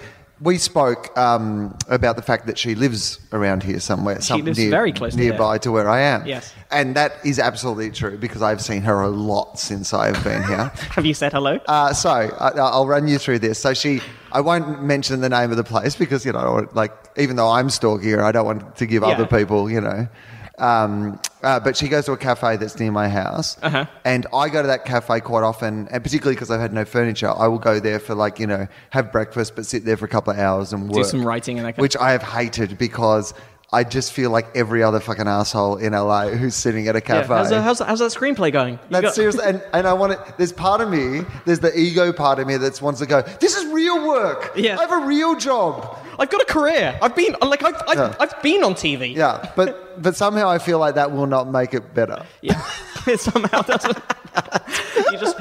we spoke um, about the fact that she lives around here somewhere. She lives near, very close nearby to, to where I am. Yes. And that is absolutely true because I've seen her a lot since I've been here. Have you said hello? Uh, so I, I'll run you through this. So she, I won't mention the name of the place because, you know, like even though I'm stalking her, I don't want to give yeah. other people, you know. Um, uh, but she goes to a cafe that's near my house, uh-huh. and I go to that cafe quite often, and particularly because I've had no furniture, I will go there for like, you know, have breakfast, but sit there for a couple of hours and work. Do some writing and that kind of thing. Which I have hated because I just feel like every other fucking asshole in L A who's sitting at a cafe. Yeah. How's, the, how's, how's that screenplay going? You that's got- seriously, and, and I want to. There's part of me, there's the ego part of me that wants to go, this is real work. Yeah. I have a real job. I've got a career. I've been like I've I've, yeah. I've been on T V. Yeah, but but somehow I feel like that will not make it better. Yeah, it somehow doesn't. you just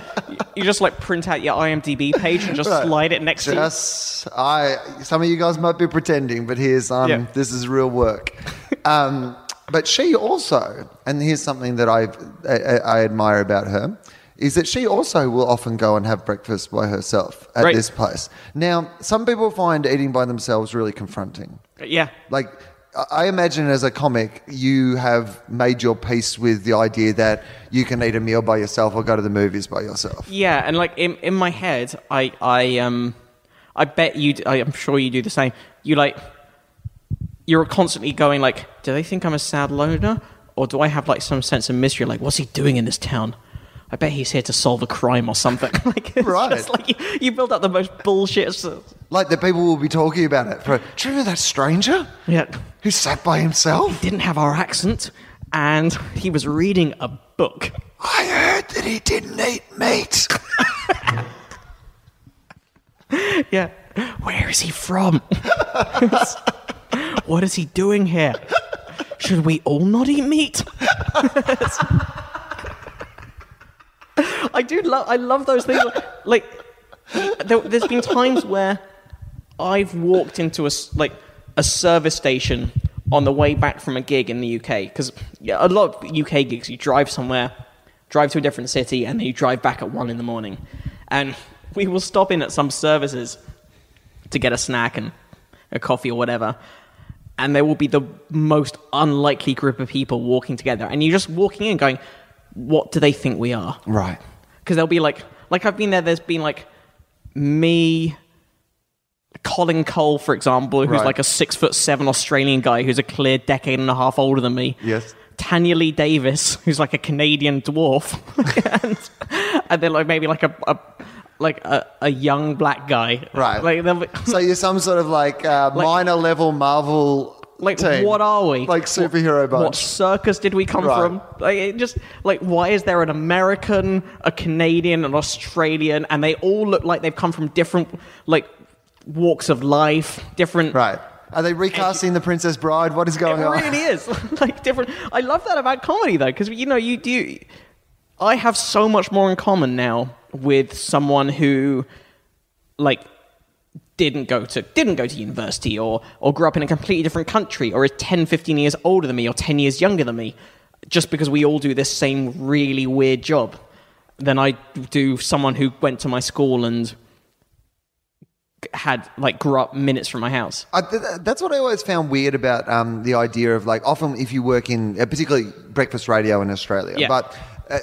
you just like print out your IMDb page and just right. slide it next just, to you. Yes, I. Some of you guys might be pretending, but here's um. Yeah. This is real work. Um, but she also, and here's something that I've, I I admire about her. Is that she also will often go and have breakfast by herself at right. this place. Now, some people find eating by themselves really confronting. Yeah. Like, I imagine as a comic, you have made your peace with the idea that you can eat a meal by yourself or go to the movies by yourself. Yeah, and like, in, in my head, I I um, I bet you, I, I'm sure you do the same. You like, you're constantly going like, do they think I'm a sad loner? Or do I have like some sense of mystery? Like, what's he doing in this town? I bet he's here to solve a crime or something. Like, it's right. just like you, you build up the most bullshit. Like the people will be talking about it. For, do you remember that stranger? Yeah. Who sat by himself? He didn't have our accent. And he was reading a book. I heard that he didn't eat meat. Yeah. Where is he from? What is he doing here? Should we all not eat meat? I do love. I love those things. Like, there, there's been times where I've walked into a like a service station on the way back from a gig in the U K because yeah, a lot of U K gigs you drive somewhere, drive to a different city, and then you drive back at one in the morning. And we will stop in at some services to get a snack and a coffee or whatever. And there will be the most unlikely group of people walking together, and you're just walking in going, "What do they think we are?" Right. Because they'll be like, like I've been there, there's been like me, Colin Cole, for example, who's right. like a six foot seven Australian guy who's a clear decade and a half older than me. Yes. Tanya Lee Davis, who's like a Canadian dwarf. and, and then like maybe like a, a like a, a young black guy. Right. Like they'll be, so you're some sort of like, uh, like minor level Marvel... Like, team. What are we? Like superhero bunch. What circus did we come right. from? Like, it just like, why is there an American, a Canadian, an Australian, and they all look like they've come from different like walks of life, different. Right? Are they recasting and, the Princess Bride? What is going it on? It really is like different. I love that about comedy though, because you know you do. I have so much more in common now with someone who, like. didn't go to didn't go to university or or grew up in a completely different country or is ten, fifteen years older than me or ten years younger than me just because we all do this same really weird job than I do someone who went to my school and had like grew up minutes from my house. I, th- that's what I always found weird about um, the idea of like often if you work in uh, particularly breakfast radio in Australia yeah. but uh,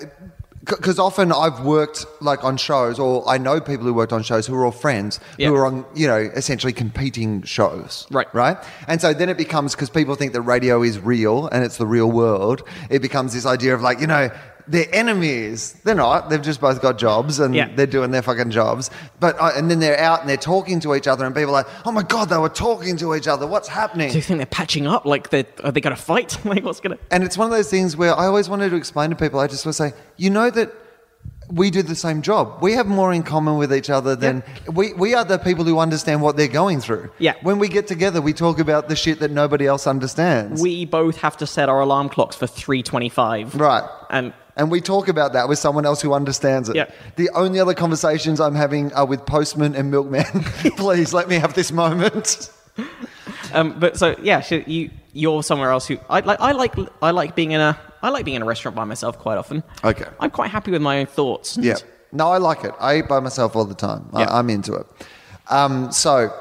because often I've worked like on shows or I know people who worked on shows who are all friends yeah. who are on, you know, essentially competing shows. Right. Right? And so then it becomes, because people think that radio is real and it's the real world, it becomes this idea of like, you know, they're enemies. They're not. They've just both got jobs and yeah. they're doing their fucking jobs. But uh, and then they're out and they're talking to each other and people are like, oh my God, they were talking to each other. What's happening? Do you think they're patching up? Like, they're, are they going to fight? Like, what's going to... And it's one of those things where I always wanted to explain to people, I just would say, you know that we do the same job. We have more in common with each other than... Yep. We, we are the people who understand what they're going through. Yeah. When we get together, we talk about the shit that nobody else understands. We both have to set our alarm clocks for three twenty-five. Right. And... And we talk about that with someone else who understands it. Yeah. The only other conversations I'm having are with postmen and milkmen. Please let me have this moment. Um, but so yeah, so you you're somewhere else who I like. I like I like being in a I like being in a restaurant by myself quite often. Okay, I'm quite happy with my own thoughts. Yeah, no, I like it. I eat by myself all the time. Yeah. I, I'm into it. Um, so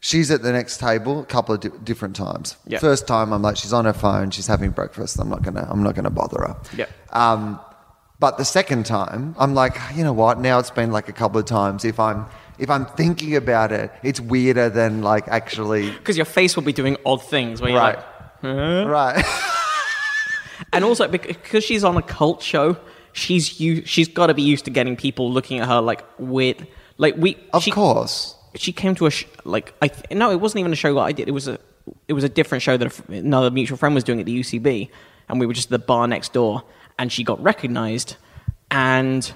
She's at the next table a couple of di- different times. Yep. First time, I'm like, she's on her phone, she's having breakfast. I'm not gonna, I'm not gonna bother her. Yeah. Um, but the second time, I'm like, you know what? Now it's been like a couple of times. If I'm, if I'm thinking about it, it's weirder than like actually. Because your face will be doing odd things where you're right. like, huh? Right. And also because she's on a cult show, she's u- she's got to be used to getting people looking at her like weird. Like we, of she, course. She came to a sh- like I th- no, it wasn't even a show that I did. It was a it was a different show that a, another mutual friend was doing at the U C B, and we were just at the bar next door. And she got recognised, and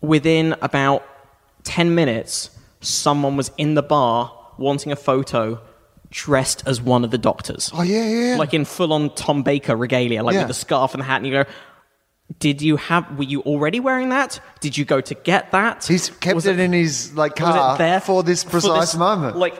within about ten minutes, someone was in the bar wanting a photo, dressed as one of the doctors. Oh yeah, yeah. yeah. Like in full-on Tom Baker regalia, like yeah. with the scarf and the hat, and you go, did you have, were you already wearing that? Did you go to get that? He's kept was it, it in his like car there for this precise for this, moment. Like,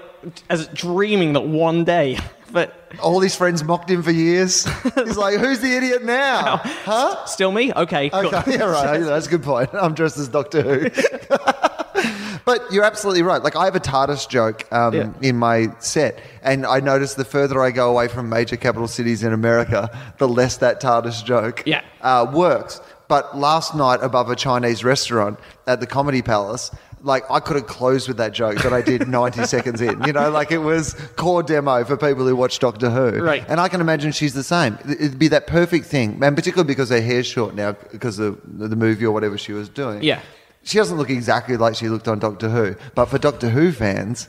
as dreaming that one day, but all his friends mocked him for years. He's like, who's the idiot now? No. Huh? Still me? Okay. Okay. Cool. Yeah, right. That's a good point. I'm dressed as Doctor Who. But you're absolutely right. Like, I have a TARDIS joke um, yeah. in my set, and I notice the further I go away from major capital cities in America, the less that TARDIS joke yeah. uh, works. But last night, above a Chinese restaurant at the Comedy Palace, like, I could have closed with that joke that I did ninety seconds in. You know, like, it was core demo for people who watch Doctor Who. Right. And I can imagine she's the same. It'd be that perfect thing, and particularly because her hair's short now because of the movie or whatever she was doing. Yeah. She doesn't look exactly like she looked on Doctor Who, but for Doctor Who fans,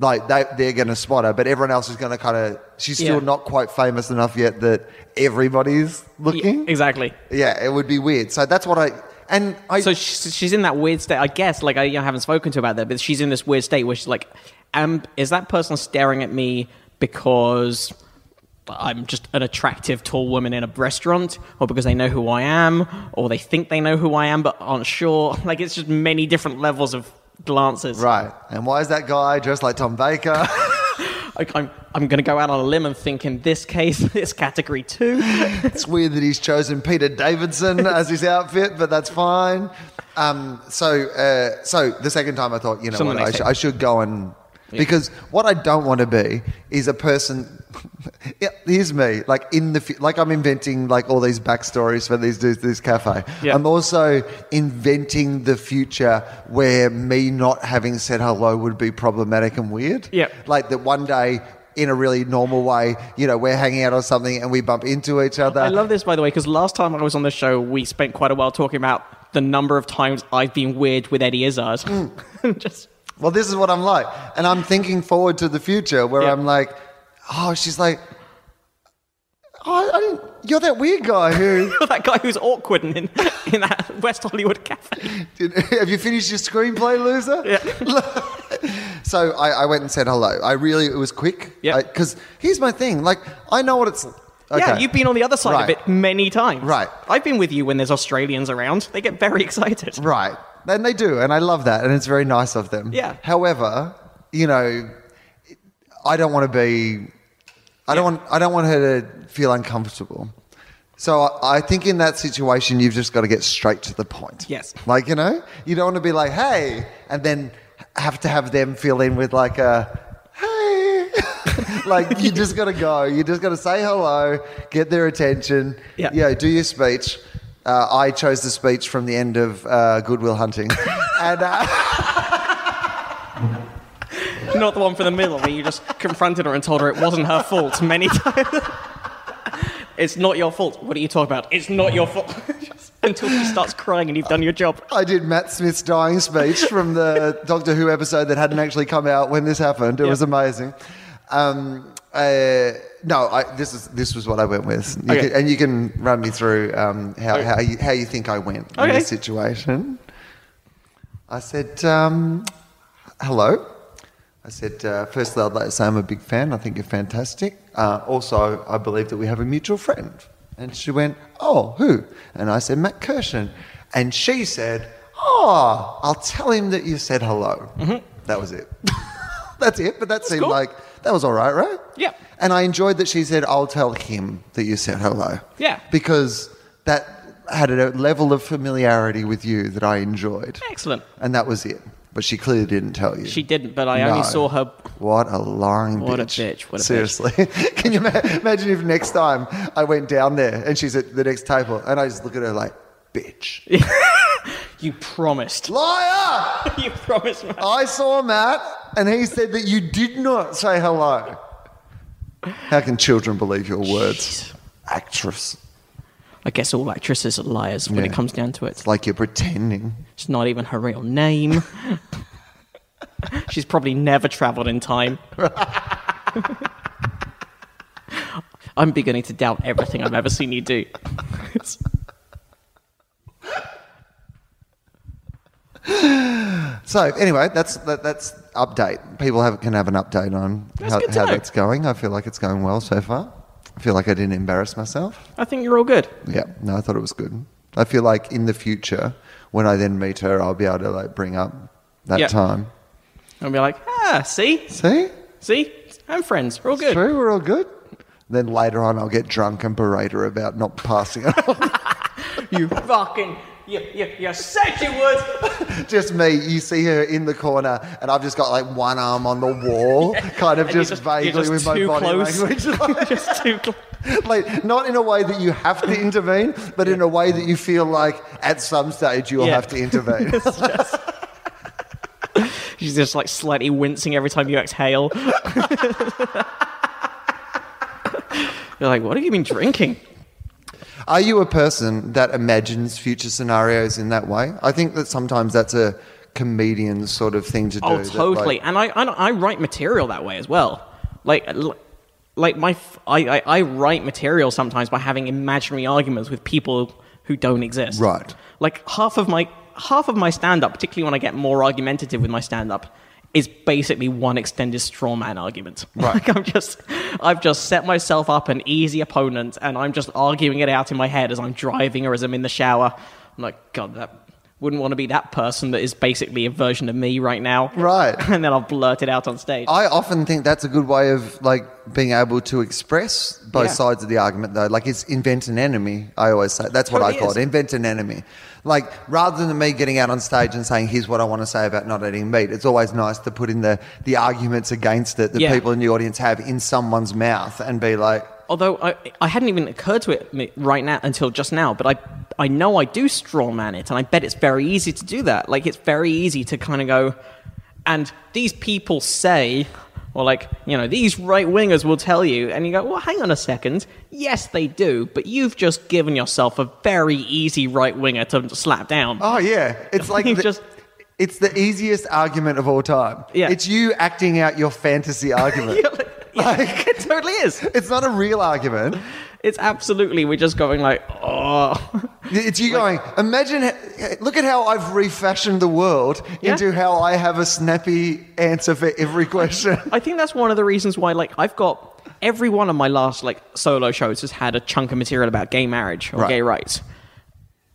like they, they're going to spot her, but everyone else is going to kind of, she's still yeah. not quite famous enough yet that everybody's looking. Yeah, exactly. Yeah, it would be weird. So that's what I, and I. So she's in that weird state, I guess, like I, I haven't spoken to her about that, but she's in this weird state where she's like, um, is that person staring at me because I'm just an attractive tall woman in a restaurant, or because they know who I am, or they think they know who I am but aren't sure. Like, it's just many different levels of glances. Right. And why is that guy dressed like Tom Baker? I, I'm, I'm going to go out on a limb and think in this case, it's category two. It's weird that he's chosen Peter Davidson as his outfit, but that's fine. Um, so, uh, so the second time I thought, you know what, I, sh- I should go and... Yeah. Because what I don't want to be is a person. Yeah, here's me, like in the like I'm inventing like all these backstories for these this, this cafe. Yeah. I'm also inventing the future where me not having said hello would be problematic and weird. Yeah, like that one day in a really normal way, you know, we're hanging out or something and we bump into each other. I love this, by the way, because last time I was on the show, we spent quite a while talking about the number of times I've been weird with Eddie Izzard. Mm. Just. Well, this is what I'm like. And I'm thinking forward to the future where yeah. I'm like, oh, she's like, oh, I didn't, you're that weird guy who... You're that guy who's awkward in, in that West Hollywood cafe. Did, have you finished your screenplay, loser? Yeah. So I, I went and said hello. I really, it was quick. Yeah. Because here's my thing. Like, I know what it's... Okay. Yeah, you've been on the other side right. of it many times. Right. I've been with you when there's Australians around. They get very excited. Right. And they do, and I love that, and it's very nice of them. Yeah. However, you know, I don't want to be, I yeah. don't want, I don't want her to feel uncomfortable. So I, I think in that situation, you've just got to get straight to the point. Yes. Like, you know, you don't want to be like, hey, and then have to have them fill in with like a, hey. Like, you just got to go. You just got to say hello, get their attention. Yeah. You know, do your speech. Uh, I chose the speech from the end of uh, Good Will Hunting. and uh... Not the one for the middle where you just confronted her and told her it wasn't her fault many times. It's not your fault. What are you talking about? It's not your fault. Until she starts crying and you've done your job. I did Matt Smith's dying speech from the Doctor Who episode that hadn't actually come out when this happened. It yep. was amazing. Um, uh, no, I, this is this was what I went with, you okay. can, and you can run me through um, how okay. how, you, how you think I went okay. in this situation. I said um, hello. I said uh, firstly, I'd like to say I'm a big fan. I think you're fantastic. Uh, also, I believe that we have a mutual friend. And she went, oh, who? And I said Matt Kirshen, and she said, oh, I'll tell him that you said hello. Mm-hmm. That was it. That's it. But that that's seemed cool. like. That was all right, right? Yeah. And I enjoyed that she said, I'll tell him that you said hello. Yeah. Because that had a level of familiarity with you that I enjoyed. Excellent. And that was it. But she clearly didn't tell you. She didn't, but I no. only saw her... What a lying what bitch. A bitch. What a Seriously. bitch. Seriously. Can you ma- imagine if next time I went down there and she's at the next table and I just look at her like, bitch. You promised. Liar! You promised, Matt. I saw Matt and he said that you did not say hello. How can children believe your words? Jeez. Actress. I guess all actresses are liars when yeah. it comes down to it. It's like you're pretending. It's not even her real name. She's probably never travelled in time. I'm beginning to doubt everything I've ever seen you do. So anyway, that's that, that's update. People have, can have an update on that's how, how that's going. I feel like it's going well so far. I feel like I didn't embarrass myself. I think you're all good. Yeah, no, I thought it was good. I feel like in the future, when I then meet her, I'll be able to like bring up that yep. time. I'll be like, ah, see, see, see, I'm friends. We're all good. It's true, we're all good. Then later on, I'll get drunk and berate her about not passing it on. You fucking. You, you, you said you would. Just me. You see her in the corner, and I've just got like one arm on the wall, yeah. kind of just, just vaguely just with my body close. language. Like, just too close. Like, not in a way that you have to intervene, but in a way that you feel like at some stage you'll yeah. have to intervene. just... She's just like slightly wincing every time you exhale. You're like, what have you been drinking? Are you a person that imagines future scenarios in that way? I think that sometimes that's a comedian sort of thing to do. Oh, totally. That, like, and I, I I write material that way as well. Like like my I, I write material sometimes by having imaginary arguments with people who don't exist. Right. Like half of my half of my stand-up, particularly when I get more argumentative with my stand-up, is basically one extended straw man argument. Right. Like I'm just, I've just set myself up an easy opponent, and I'm just arguing it out in my head as I'm driving or as I'm in the shower. I'm like, God, that wouldn't want to be that person that is basically a version of me right now. Right. And then I'll blurt it out on stage. I often think that's a good way of like being able to express both yeah. sides of the argument, though. Like it's invent an enemy. I always say that's what totally I call is. it. Invent an enemy. Like, rather than me getting out on stage and saying, here's what I want to say about not eating meat, it's always nice to put in the, the arguments against it that yeah. people in the audience have in someone's mouth and be like... Although I, I hadn't even occurred to it right now until just now, but I, I know I do straw man it, and I bet it's very easy to do that. Like, it's very easy to kind of go, and these people say... Or like, you know, these right-wingers will tell you, and you go, well, hang on a second. Yes, they do, but you've just given yourself a very easy right-winger to slap down. Oh, yeah. It's like the, just... it's the easiest argument of all time. Yeah. It's you acting out your fantasy argument. yeah, yeah, like, it totally is. It's not a real argument. It's absolutely, we're just going like, oh. It's you like, going, imagine, look at how I've refashioned the world yeah. into how I have a snappy answer for every question. I think that's one of the reasons why, like, I've got, every one of my last, like, solo shows has had a chunk of material about gay marriage or right. gay rights.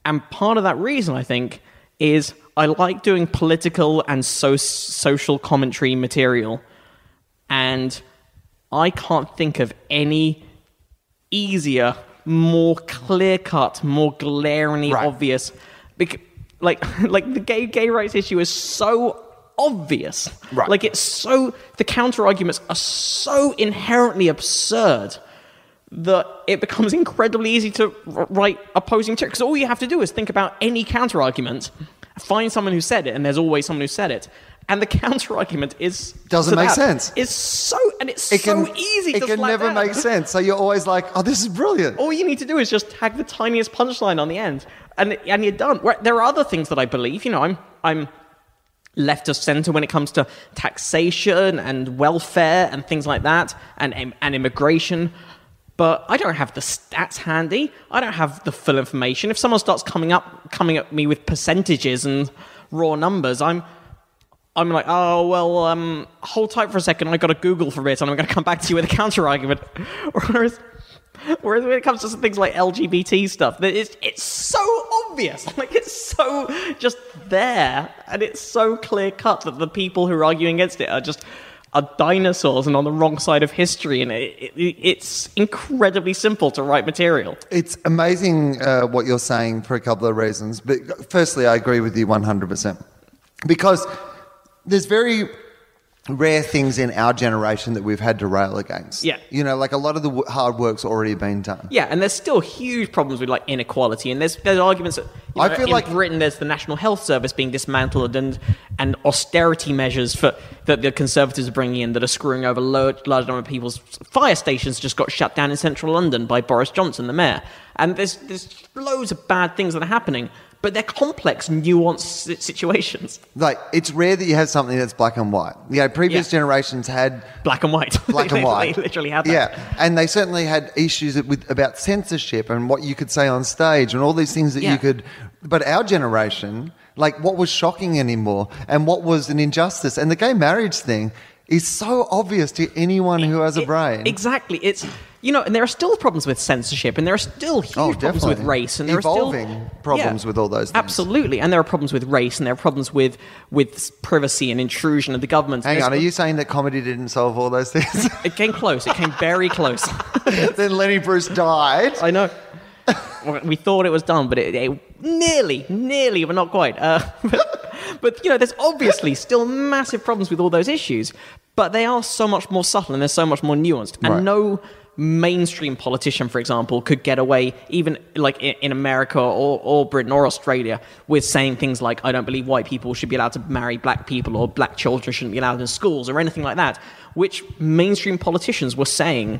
And part of that reason, I think, is I like doing political and so- social commentary material. And I can't think of any... easier, more clear-cut, more glaringly right. obvious. Bec- like, like the gay gay rights issue is so obvious. Right. Like, it's so... The counter-arguments are so inherently absurd that it becomes incredibly easy to r- write opposing material. Because all you have to do is think about any counter-argument, find someone who said it, and there's always someone who said it. And the counter argument is doesn't make that, sense. It's so and it's it can, so easy. It to can never down. make sense. So you're always like, "Oh, this is brilliant." All you need to do is just tag the tiniest punchline on the end, and and you're done. There are other things that I believe. You know, I'm I'm left of centre when it comes to taxation and welfare and things like that, and and immigration. But I don't have the stats handy. I don't have the full information. If someone starts coming up coming at me with percentages and raw numbers, I'm. I'm like, oh, well, um, hold tight for a second. I've got to Google for it, and I'm going to come back to you with a counter-argument. whereas, whereas when it comes to things like L G B T stuff, it's, it's so obvious. Like, it's so just there, and it's so clear-cut that the people who are arguing against it are just are dinosaurs and on the wrong side of history, and it, it, it's incredibly simple to write material. It's amazing uh, what you're saying for a couple of reasons. But firstly, I agree with you one hundred percent. Because... there's very rare things in our generation that we've had to rail against. Yeah. You know, like a lot of the w- hard work's already been done. Yeah, and there's still huge problems with like inequality, and there's there's arguments that, you know, I feel in like Britain there's the National Health Service being dismantled and and austerity measures for that the Conservatives are bringing in that are screwing over large, large number of people's fire stations just got shut down in central London by Boris Johnson, the mayor. And there's there's loads of bad things that are happening. But they're complex, nuanced situations. Like, it's rare that you have something that's black and white. You know, previous yeah. generations had... Black and white. Black and white. They literally had that. Yeah, and they certainly had issues with about censorship and what you could say on stage and all these things that yeah. you could... But our generation, like, what was shocking anymore and what was an injustice? And the gay marriage thing is so obvious to anyone it, who has it, a brain. Exactly. It's... You know, and there are still problems with censorship, and there are still huge oh, problems with race, and there Evolving are still problems yeah, with all those things. Absolutely, and there are problems with race, and there are problems with with privacy and intrusion of the government. Hang There's on, co- are you saying that comedy didn't solve all those things? It came close. It came very close. Then Lenny Bruce died. I know. We thought it was done, but it, it nearly, nearly, but not quite. Uh, but, but, you know, there's obviously still massive problems with all those issues, but they are so much more subtle and they're so much more nuanced. And right. no mainstream politician, for example, could get away, even like in, in America or, or Britain or Australia, with saying things like, I don't believe white people should be allowed to marry black people or black children shouldn't be allowed in schools or anything like that, which mainstream politicians were saying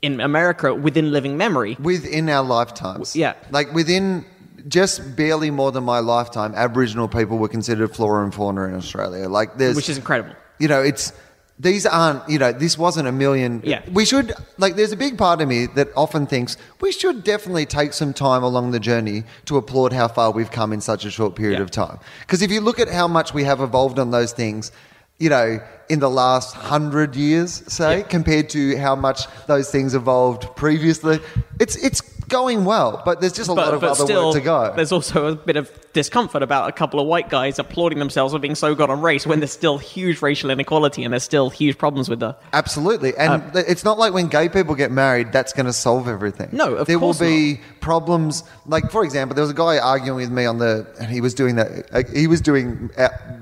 in America within living memory. Within our lifetimes. Yeah. Like within just barely more than my lifetime, Aboriginal people were considered flora and fauna in Australia. Like there's... Which is incredible. You know, it's... These aren't, you know, this wasn't a million. Yeah. We should, like, there's a big part of me that often thinks we should definitely take some time along the journey to applaud how far we've come in such a short period yeah. of time. Because if you look at how much we have evolved on those things, you know, in the last hundred years, say, yeah. compared to how much those things evolved previously, it's it's going well, but there's just a but, lot of other still, work to go. There's also a bit of discomfort about a couple of white guys applauding themselves for being so good on race when there's still huge racial inequality and there's still huge problems with that. Absolutely. And um, it's not like when gay people get married, that's going to solve everything. No, of there course There will be not. Problems. Like, for example, there was a guy arguing with me on the... And he was doing that. He was doing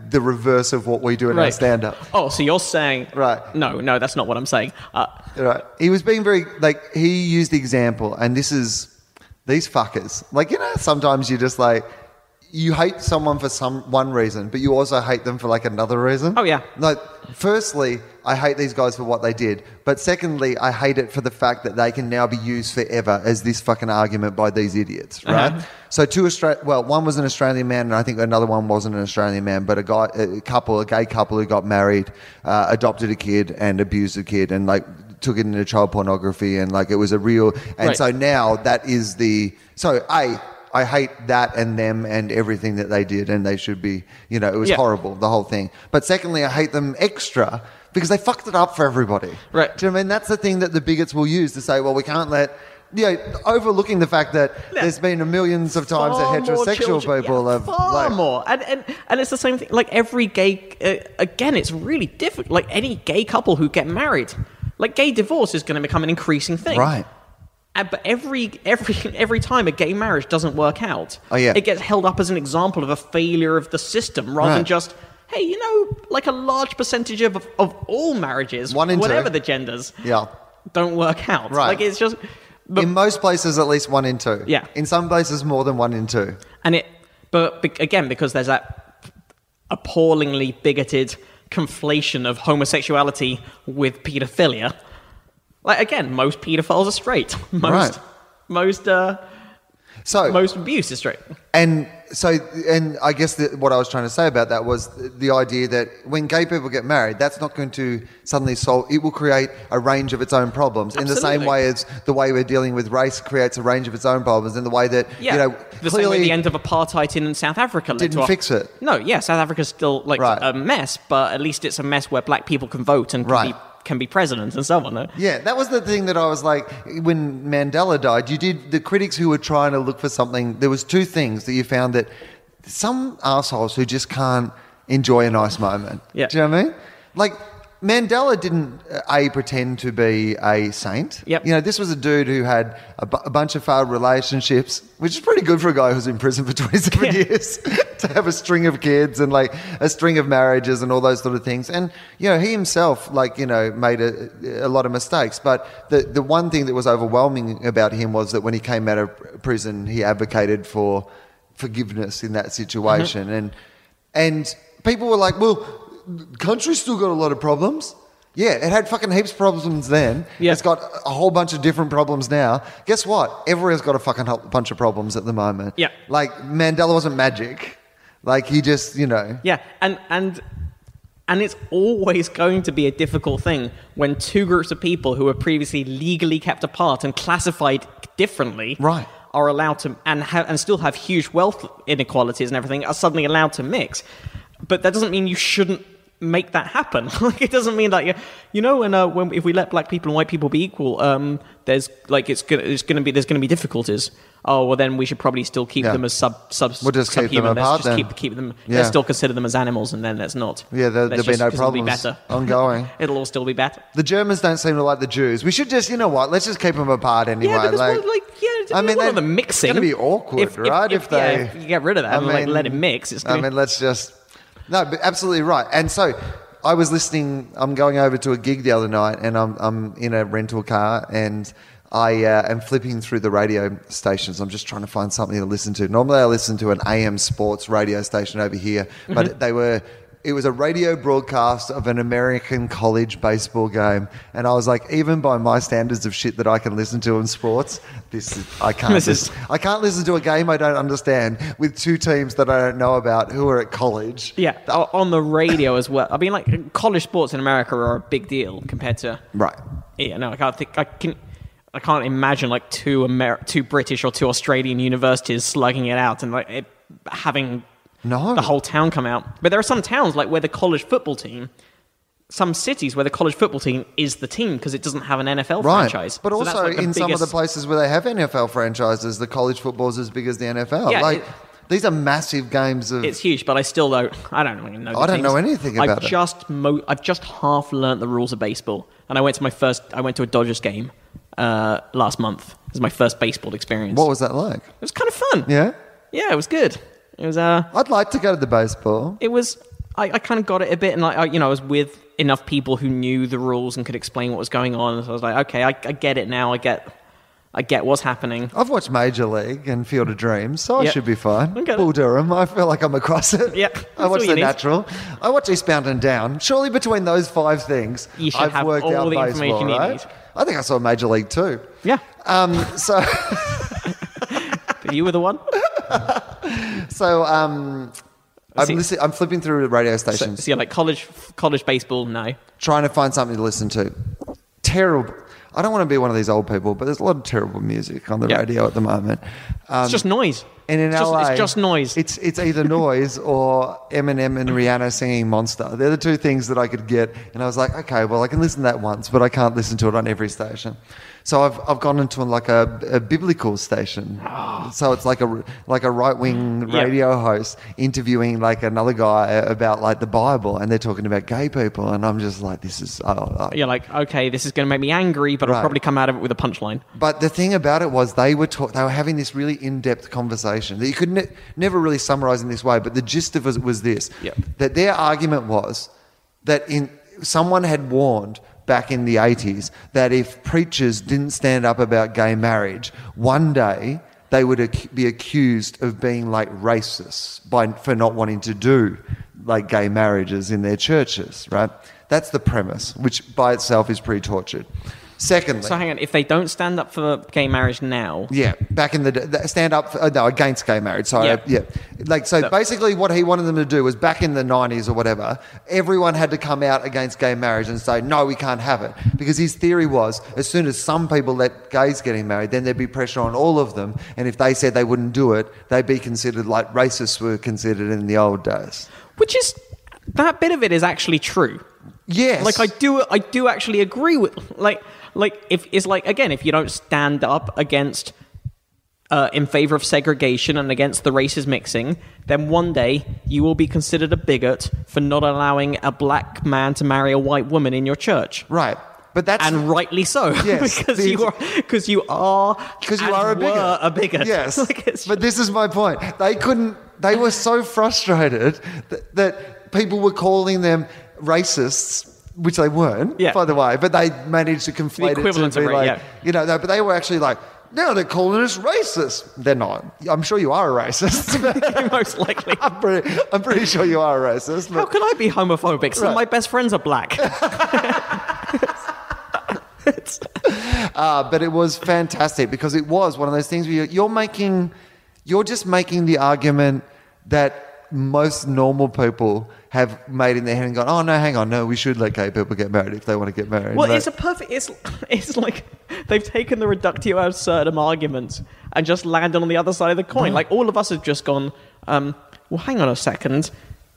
the reverse of what we do in right. our stand-up. Oh, so you're saying... Right. No, no, that's not what I'm saying. Uh, right. He was being very... Like, he used the example, and this is... These fuckers. Like, you know, sometimes you're just like... You hate someone for some one reason, but you also hate them for like another reason. Oh, yeah. Like, firstly, I hate these guys for what they did. But secondly, I hate it for the fact that they can now be used forever as this fucking argument by these idiots, right? Uh-huh. So two Austra- well, one was an Australian man, and I think another one wasn't an Australian man, but a guy, a couple, a gay couple who got married, uh, adopted a kid and abused a kid and like took it into child pornography and like it was a real... And right. so now that is the... So A... I hate that and them and everything that they did, and they should be, you know, it was yeah. horrible, the whole thing. But secondly, I hate them extra because they fucked it up for everybody. Right. Do you know what I mean? That's the thing that the bigots will use to say, well, we can't let, you know, overlooking the fact that yeah. there's been millions of times far that heterosexual people yeah, have. Far like, more. And, and, and it's the same thing. Like every gay, uh, again, it's really difficult. Like any gay couple who get married, like gay divorce is going to become an increasing thing. Right. Uh, but every every every time a gay marriage doesn't work out, oh, yeah. it gets held up as an example of a failure of the system rather right. than just, hey, you know, like a large percentage of, of all marriages, One whatever two. the genders, yeah. don't work out. Right. Like it's just... But, in most places, at least one in two. Yeah. In some places, more than one in two. And it... But again, because there's that appallingly bigoted conflation of homosexuality with paedophilia... Like, again, most paedophiles are straight. Most, right. most, uh, so, most abuse is straight. And so, and I guess that what I was trying to say about that was the, the idea that when gay people get married, that's not going to suddenly solve, it will create a range of its own problems. Absolutely. In the same way as the way we're dealing with race creates a range of its own problems, in the way that, yeah, you know, the clearly same way the end of apartheid in South Africa didn't led to fix our, it. No, yeah, South Africa's still like right. a mess, but at least it's a mess where black people can vote and can right. be. can be president and so on. No? Yeah, that was the thing that I was like, when Mandela died, you did, the critics who were trying to look for something, there was two things that you found that some assholes who just can't enjoy a nice moment. Yeah. Do you know what I mean? Like, Mandela didn't, A, pretend to be a saint. Yep. You know, this was a dude who had a, bu- a bunch of failed relationships, which is pretty good for a guy who's in prison for twenty-seven yeah. years to have a string of kids and, like, a string of marriages and all those sort of things. And, you know, he himself, like, you know, made a, a lot of mistakes. But the, the one thing that was overwhelming about him was that when he came out of prison, he advocated for forgiveness in that situation. Mm-hmm. And and people were like, well... country's still got a lot of problems. Yeah, it had fucking heaps of problems then. Yeah. It's got a whole bunch of different problems now. Guess what? Everywhere's got a fucking bunch of problems at the moment. Yeah. Like, Mandela wasn't magic. Like, he just, you know. Yeah, and and and it's always going to be a difficult thing when two groups of people who were previously legally kept apart and classified differently right. are allowed to, and ha- and still have huge wealth inequalities and everything, are suddenly allowed to mix. But that doesn't mean you shouldn't make that happen. Like, it doesn't mean that, you, you know, when, uh, when if we let black people and white people be equal, um, there's like it's gonna it's gonna be there's gonna be difficulties. Oh well, then we should probably still keep yeah. them as sub sub we'll just subhuman. Keep them apart, let's just then. keep keep them. Yeah. Let's still consider them as animals, and then let's not. Yeah, there, let's there'll just, be no problems. It'll be ongoing. It'll all still be better. The Germans don't seem to like the Jews. We should just, you know what? Let's just keep them apart anyway. Yeah, because like, like yeah, I mean, one of them mixing. It's gonna be awkward, if, right? If, if, if they yeah, if you get rid of that I and mean, like let it mix. It's I be, mean, let's just. No, but absolutely right. And so I was listening, I'm going over to a gig the other night and I'm I'm in a rental car and I uh, am flipping through the radio stations. I'm just trying to find something to listen to. Normally I listen to an A M sports radio station over here, but mm-hmm. they were, it was a radio broadcast of an American college baseball game. And I was like, even by my standards of shit that I can listen to in sports, this is, I can't this listen, is... I can't listen to a game I don't understand with two teams that I don't know about who are at college. Yeah, on the radio as well. I mean, like, college sports in America are a big deal compared to... Right. Yeah, no, I can't think... I can. I can't imagine, like, two Amer- two British or two Australian universities slugging it out and, like, it, having... No. The whole town come out. But there are some towns, like, where the college football team, some cities where the college football team is the team because it doesn't have an N F L right. franchise. But so also like in biggest... some of the places where they have N F L franchises, the college football is as big as the N F L. Yeah, like it, these are massive games of... It's huge, but I still don't... I don't really know the I don't teams. know anything about I've it. Just mo- I've just half learnt the rules of baseball. And I went to my first... I went to a Dodgers game uh, last month. It was my first baseball experience. What was that like? It was kind of fun. Yeah? Yeah, it was good. It was, uh, I'd like to go to the baseball. It was, I, I kind of got it a bit, and like, I, you know, I was with enough people who knew the rules and could explain what was going on. So I was like, okay, I, I get it now. I get, I get what's happening. I've watched Major League and Field of Dreams, so yep. I should be fine. Okay. Bull Durham, I feel like I'm across it. Yeah, I watch The need. Natural. I watch Eastbound and Down. Surely between those five things, you should I've have worked all out the baseball, information you right? need. I think I saw Major League too. Yeah. Um. So. But you were the one. So um, I'm, listen- I'm flipping through the radio stations. So, so yeah, like college, college baseball, no. Trying to find something to listen to. Terrible. I don't want to be one of these old people, but there's a lot of terrible music on the yep. radio at the moment. Um, it's just noise. And in it's L A, just, it's just noise. It's it's either noise or Eminem and Rihanna singing Monster. They're the two things that I could get. And I was like, okay, well, I can listen to that once, but I can't listen to it on every station. So I've I've gone into like a, a biblical station. Oh. So it's like a like a right wing yep. radio host interviewing like another guy about like the Bible, and they're talking about gay people, and I'm just like, this is. Oh, You're like, okay, this is going to make me angry, but right. I'll probably come out of it with a punchline. But the thing about it was they were talk- they were having this really in depth conversation that you could ne- never really summarize in this way. But the gist of it was this: yep. that their argument was that in someone had warned. Back in the eighties, that if preachers didn't stand up about gay marriage, one day they would ac- be accused of being like racists by for not wanting to do like gay marriages in their churches, right? That's the premise, which by itself is pretty tortured. Secondly, so hang on, if they don't stand up for gay marriage now, yeah, back in the day, stand up for, no against gay marriage. Sorry, yeah, yeah. like so. No. Basically, what he wanted them to do was back in the nineties or whatever, everyone had to come out against gay marriage and say no, we can't have it, because his theory was as soon as some people let gays get married, then there'd be pressure on all of them, and if they said they wouldn't do it, they'd be considered like racists were considered in the old days. Which is that bit of it is actually true. Yes, like I do, I do actually agree with like. Like, if it's like, again, if you don't stand up against Uh, in favor of segregation and against the races mixing, then one day you will be considered a bigot for not allowing a black man to marry a white woman in your church. Right. But that's and rightly so, yes, because the, you are because you are because you are a bigot. A bigot. Yes, like but just... this is my point. They couldn't. They were so frustrated that, that people were calling them racists, which they weren't, yeah. by the way. But they managed to conflate the equivalent it to be of, like, yeah. you know, no, but they were actually like. Now they're calling us racist. They're not. I'm sure you are a racist. Most likely. I'm pretty, I'm pretty sure you are a racist. How can I be homophobic? Some right. of my best friends are black. uh, but it was fantastic because it was one of those things where you're, you're making, you're just making the argument that most normal people have made in their head and gone, oh, no, hang on, no, we should let gay people get married if they want to get married. Well, like, it's a perfect... It's it's like they've taken the reductio ad absurdum argument and just landed on the other side of the coin. No. Like, all of us have just gone, um, well, hang on a second.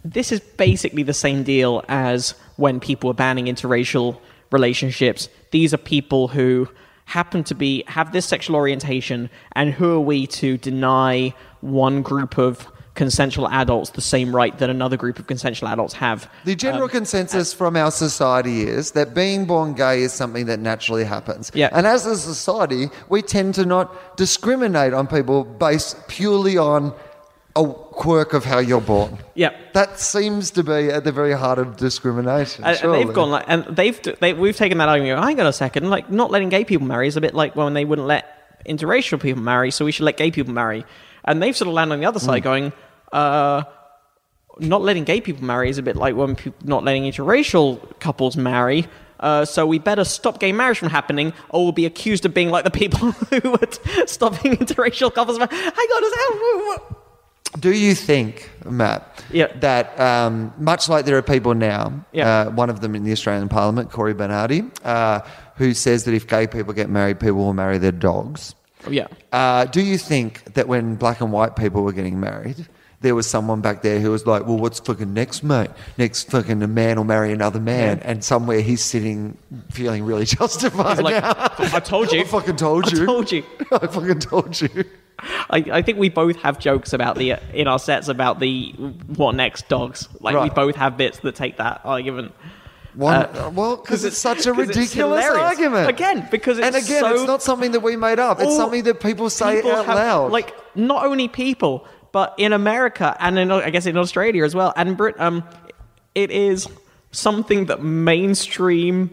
This is basically the same deal as when people were banning interracial relationships. These are people who happen to be... have this sexual orientation, and who are we to deny one group of... consensual adults the same right that another group of consensual adults have. The general um, consensus and, from our society is that being born gay is something that naturally happens. Yeah. And as a society, we tend to not discriminate on people based purely on a quirk of how you're born. Yeah. That seems to be at the very heart of discrimination. And, and they've gone like, and they've they, we've taken that argument. Hang on a second, like not letting gay people marry is a bit like when they wouldn't let interracial people marry, so we should let gay people marry. And they've sort of landed on the other side mm. going, uh, not letting gay people marry is a bit like when people not letting interracial couples marry, uh, so we better stop gay marriage from happening or we'll be accused of being like the people who were t- stopping interracial couples. Hang on, is that... Do you think, Matt, yeah. that um, much like there are people now, yeah. uh, one of them in the Australian Parliament, Corey Bernardi, uh, who says that if gay people get married, people will marry their dogs... Yeah. Uh, do you think that when black and white people were getting married, there was someone back there who was like, well, what's fucking next, mate? Next fucking a man will marry another man. Yeah. And somewhere he's sitting feeling really justified. Like, now. I told you. I fucking told you. I told you. I fucking told you. I, I think we both have jokes about the in our sets about the what next dogs. Like right. we both have bits that take that argument. One, uh, well, because it's, it's such a ridiculous argument. Again, because it's And again, so it's not something that we made up. It's something that people say people out have, loud. Like, not only people, but in America and in, I guess in Australia as well, and Brit, um, it is something that mainstream...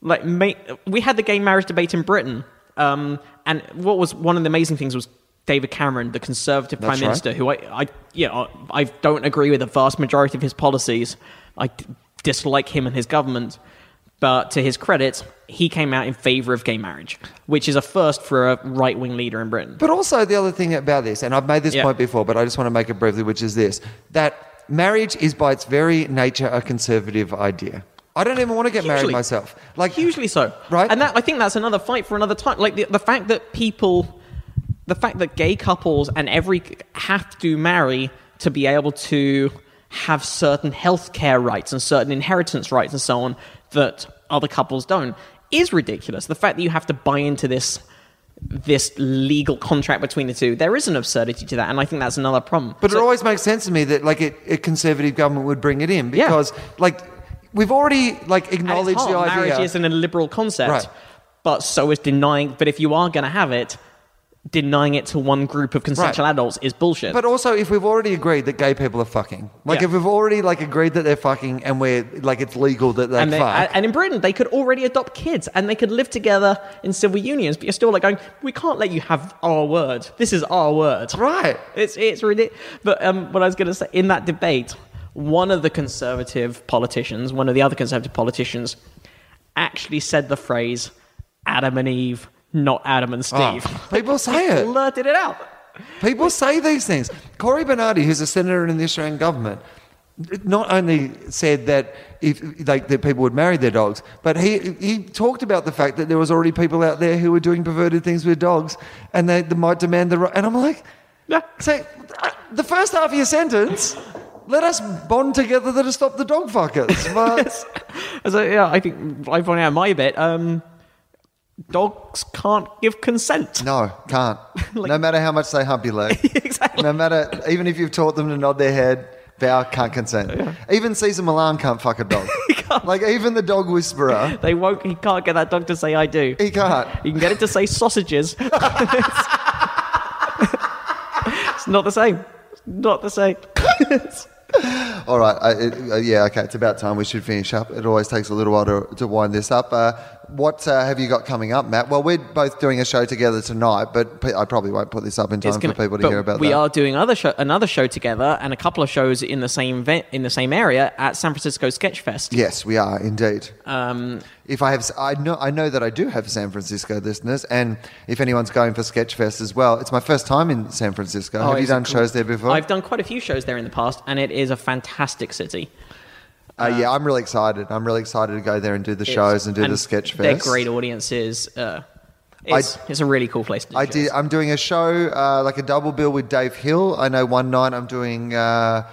like ma- We had the gay marriage debate in Britain, um, and what was one of the amazing things was David Cameron, the Conservative That's Prime right. Minister, who I, I, you know, I don't agree with the vast majority of his policies. I... dislike him and his government, but to his credit, he came out in favour of gay marriage, which is a first for a right-wing leader in Britain. But also the other thing about this, and I've made this yeah. point before, but I just want to make it briefly, which is this, that marriage is by its very nature a conservative idea. I don't even want to get hugely, married myself. Like hugely so. Right? And that, I think that's another fight for another time. Like the, the fact that people, the fact that gay couples and every have to marry to be able to... have certain healthcare rights and certain inheritance rights and so on that other couples don't is ridiculous. The fact that you have to buy into this this legal contract between the two, there is an absurdity to that, and I think that's another problem. But so, it always makes sense to me that like it, a conservative government would bring it in because yeah. like we've already like acknowledged the idea. Marriage isn't a liberal concept, right. but so is denying. But if you are going to have it. Denying it to one group of consensual right. adults is bullshit. But also, if we've already agreed that gay people are fucking, like yeah. if we've already like agreed that they're fucking, and we're like it's legal that they and fuck, and in Britain they could already adopt kids and they could live together in civil unions, but you're still like going, we can't let you have our word. This is our word, right? It's it's ridiculous. But um, what I was going to say in that debate, one of the conservative politicians, one of the other conservative politicians, actually said the phrase "Adam and Eve." Not Adam and Steve. Oh, people say it. Blurted it out. People say these things. Corey Bernardi, who's a senator in the Australian government, not only said that if like that people would marry their dogs, but he he talked about the fact that there was already people out there who were doing perverted things with dogs, and they, they might demand the right. And I'm like, yeah. So the first half of your sentence. Let us bond together to stop the dog fuckers. But... yes. So yeah, I think I point out my bit. Um, dogs can't give consent. No, can't. Like, no matter how much they hump your leg. Exactly. No matter, even if you've taught them to nod their head, bow, can't consent. Yeah. Even Cesar Millan can't fuck a dog. He can't. Like, even the dog whisperer. They won't, he can't get that dog to say I do. He can't. You can get it to say sausages. It's not the same. It's not the same. All right. I, it, uh, yeah, okay. It's about time we should finish up. It always takes a little while to, to wind this up. Uh, what uh, have you got coming up, Matt? Well, we're both doing a show together tonight, but pe- I probably won't put this up in time gonna, for people to hear about we that. We are doing other show, another show together and a couple of shows in the same ve- in the same area at San Francisco Sketch Fest. Yes, we are indeed. Um, if I have, I know, I know that I do have San Francisco listeners, and if anyone's going for Sketch Fest as well, it's my first time in San Francisco. Oh, have you done cool. shows there before? I've done quite a few shows there in the past, and it is a fantastic city. Uh, um, yeah, I'm really excited. I'm really excited to go there and do the shows and do and the Sketch Fest. They're great audiences. Uh, it's, I, it's a really cool place to do I shows. Did, I'm doing a show, uh, like a double bill with Dave Hill. I know one night I'm doing uh,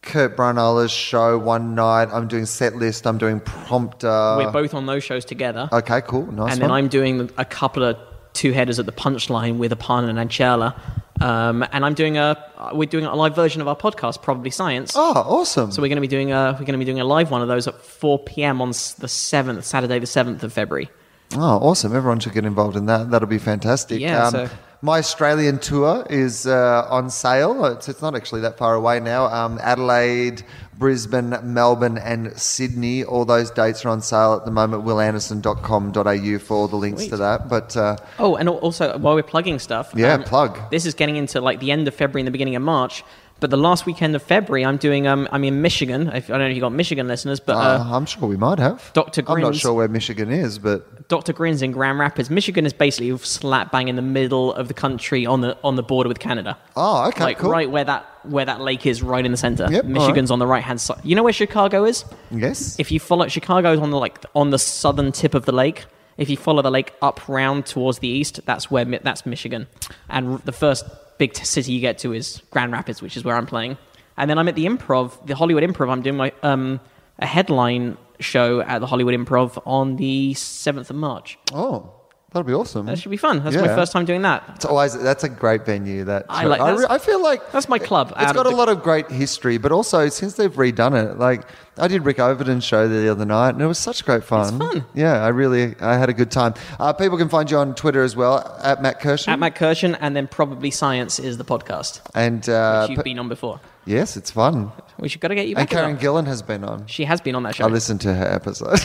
Kurt Brunell's show. One night I'm doing Set List. I'm doing Prompter. We're both on those shows together. Okay, cool. Nice And then one. I'm doing a couple of two-headers at the Punchline with Aparna and Anchela. Um, and I'm doing a we're doing a live version of our podcast, Probably Science. Oh, awesome! So we're going to be doing a we're going to be doing a live one of those at four p.m. on the seventh, Saturday the seventh of February. Oh, awesome! Everyone should get involved in that. That'll be fantastic. Yeah. Um, so- my Australian tour is uh, on sale. It's, it's not actually that far away now. Um, Adelaide, Brisbane, Melbourne and Sydney. All those dates are on sale at the moment. will anderson dot com dot a u for all the links Sweet. to that. But uh, oh, and also while we're plugging stuff. Yeah, um, plug. This is getting into like the end of February and the beginning of March. But the last weekend of February, I'm doing. Um, I'm in Michigan. I don't know if you've got Michigan listeners, but uh, uh, I'm sure we might have. Doctor Grin's. I'm not sure where Michigan is, but Doctor Grin's in Grand Rapids. Michigan is basically slap bang in the middle of the country, on the on the border with Canada. Oh, okay, like cool. Right where that where that lake is, right in the center. Yep, Michigan's right. On the right hand side. You know where Chicago is? Yes. If you follow, Chicago's on the like on the southern tip of the lake. If you follow the lake up round towards the east, that's where that's Michigan, and the first. Big city you get to is Grand Rapids, which is where I'm playing. And then I'm at the Improv, the Hollywood Improv. I'm doing my um, a headline show at the Hollywood Improv on the seventh of March. Oh, that'll be awesome. That should be fun. That's yeah. my first time doing that. It's always that's a great venue. That I like. I, re- I feel like that's my club. It's got a the- lot of great history, but also since they've redone it, like I did Rick Overton's show there the other night, and it was such great fun. It's fun. Yeah, I really I had a good time. Uh, people can find you on Twitter as well at Matt Kirshen. At Matt Kirshen, and then Probably Science is the podcast, and uh, which you've p- been on before. Yes, it's fun. We should gotta get you. Back and Karen Gillan has been on. She has been on that show. I listened to her episode.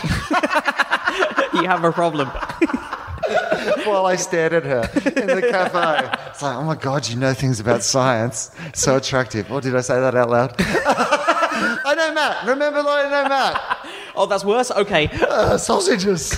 You have a problem. While I stared at her in the cafe. It's like, oh my God, you know things about science. So attractive. Or oh, did I say that out loud? I know Matt. Remember I know Matt. Oh, that's worse? Okay. Uh, sausages.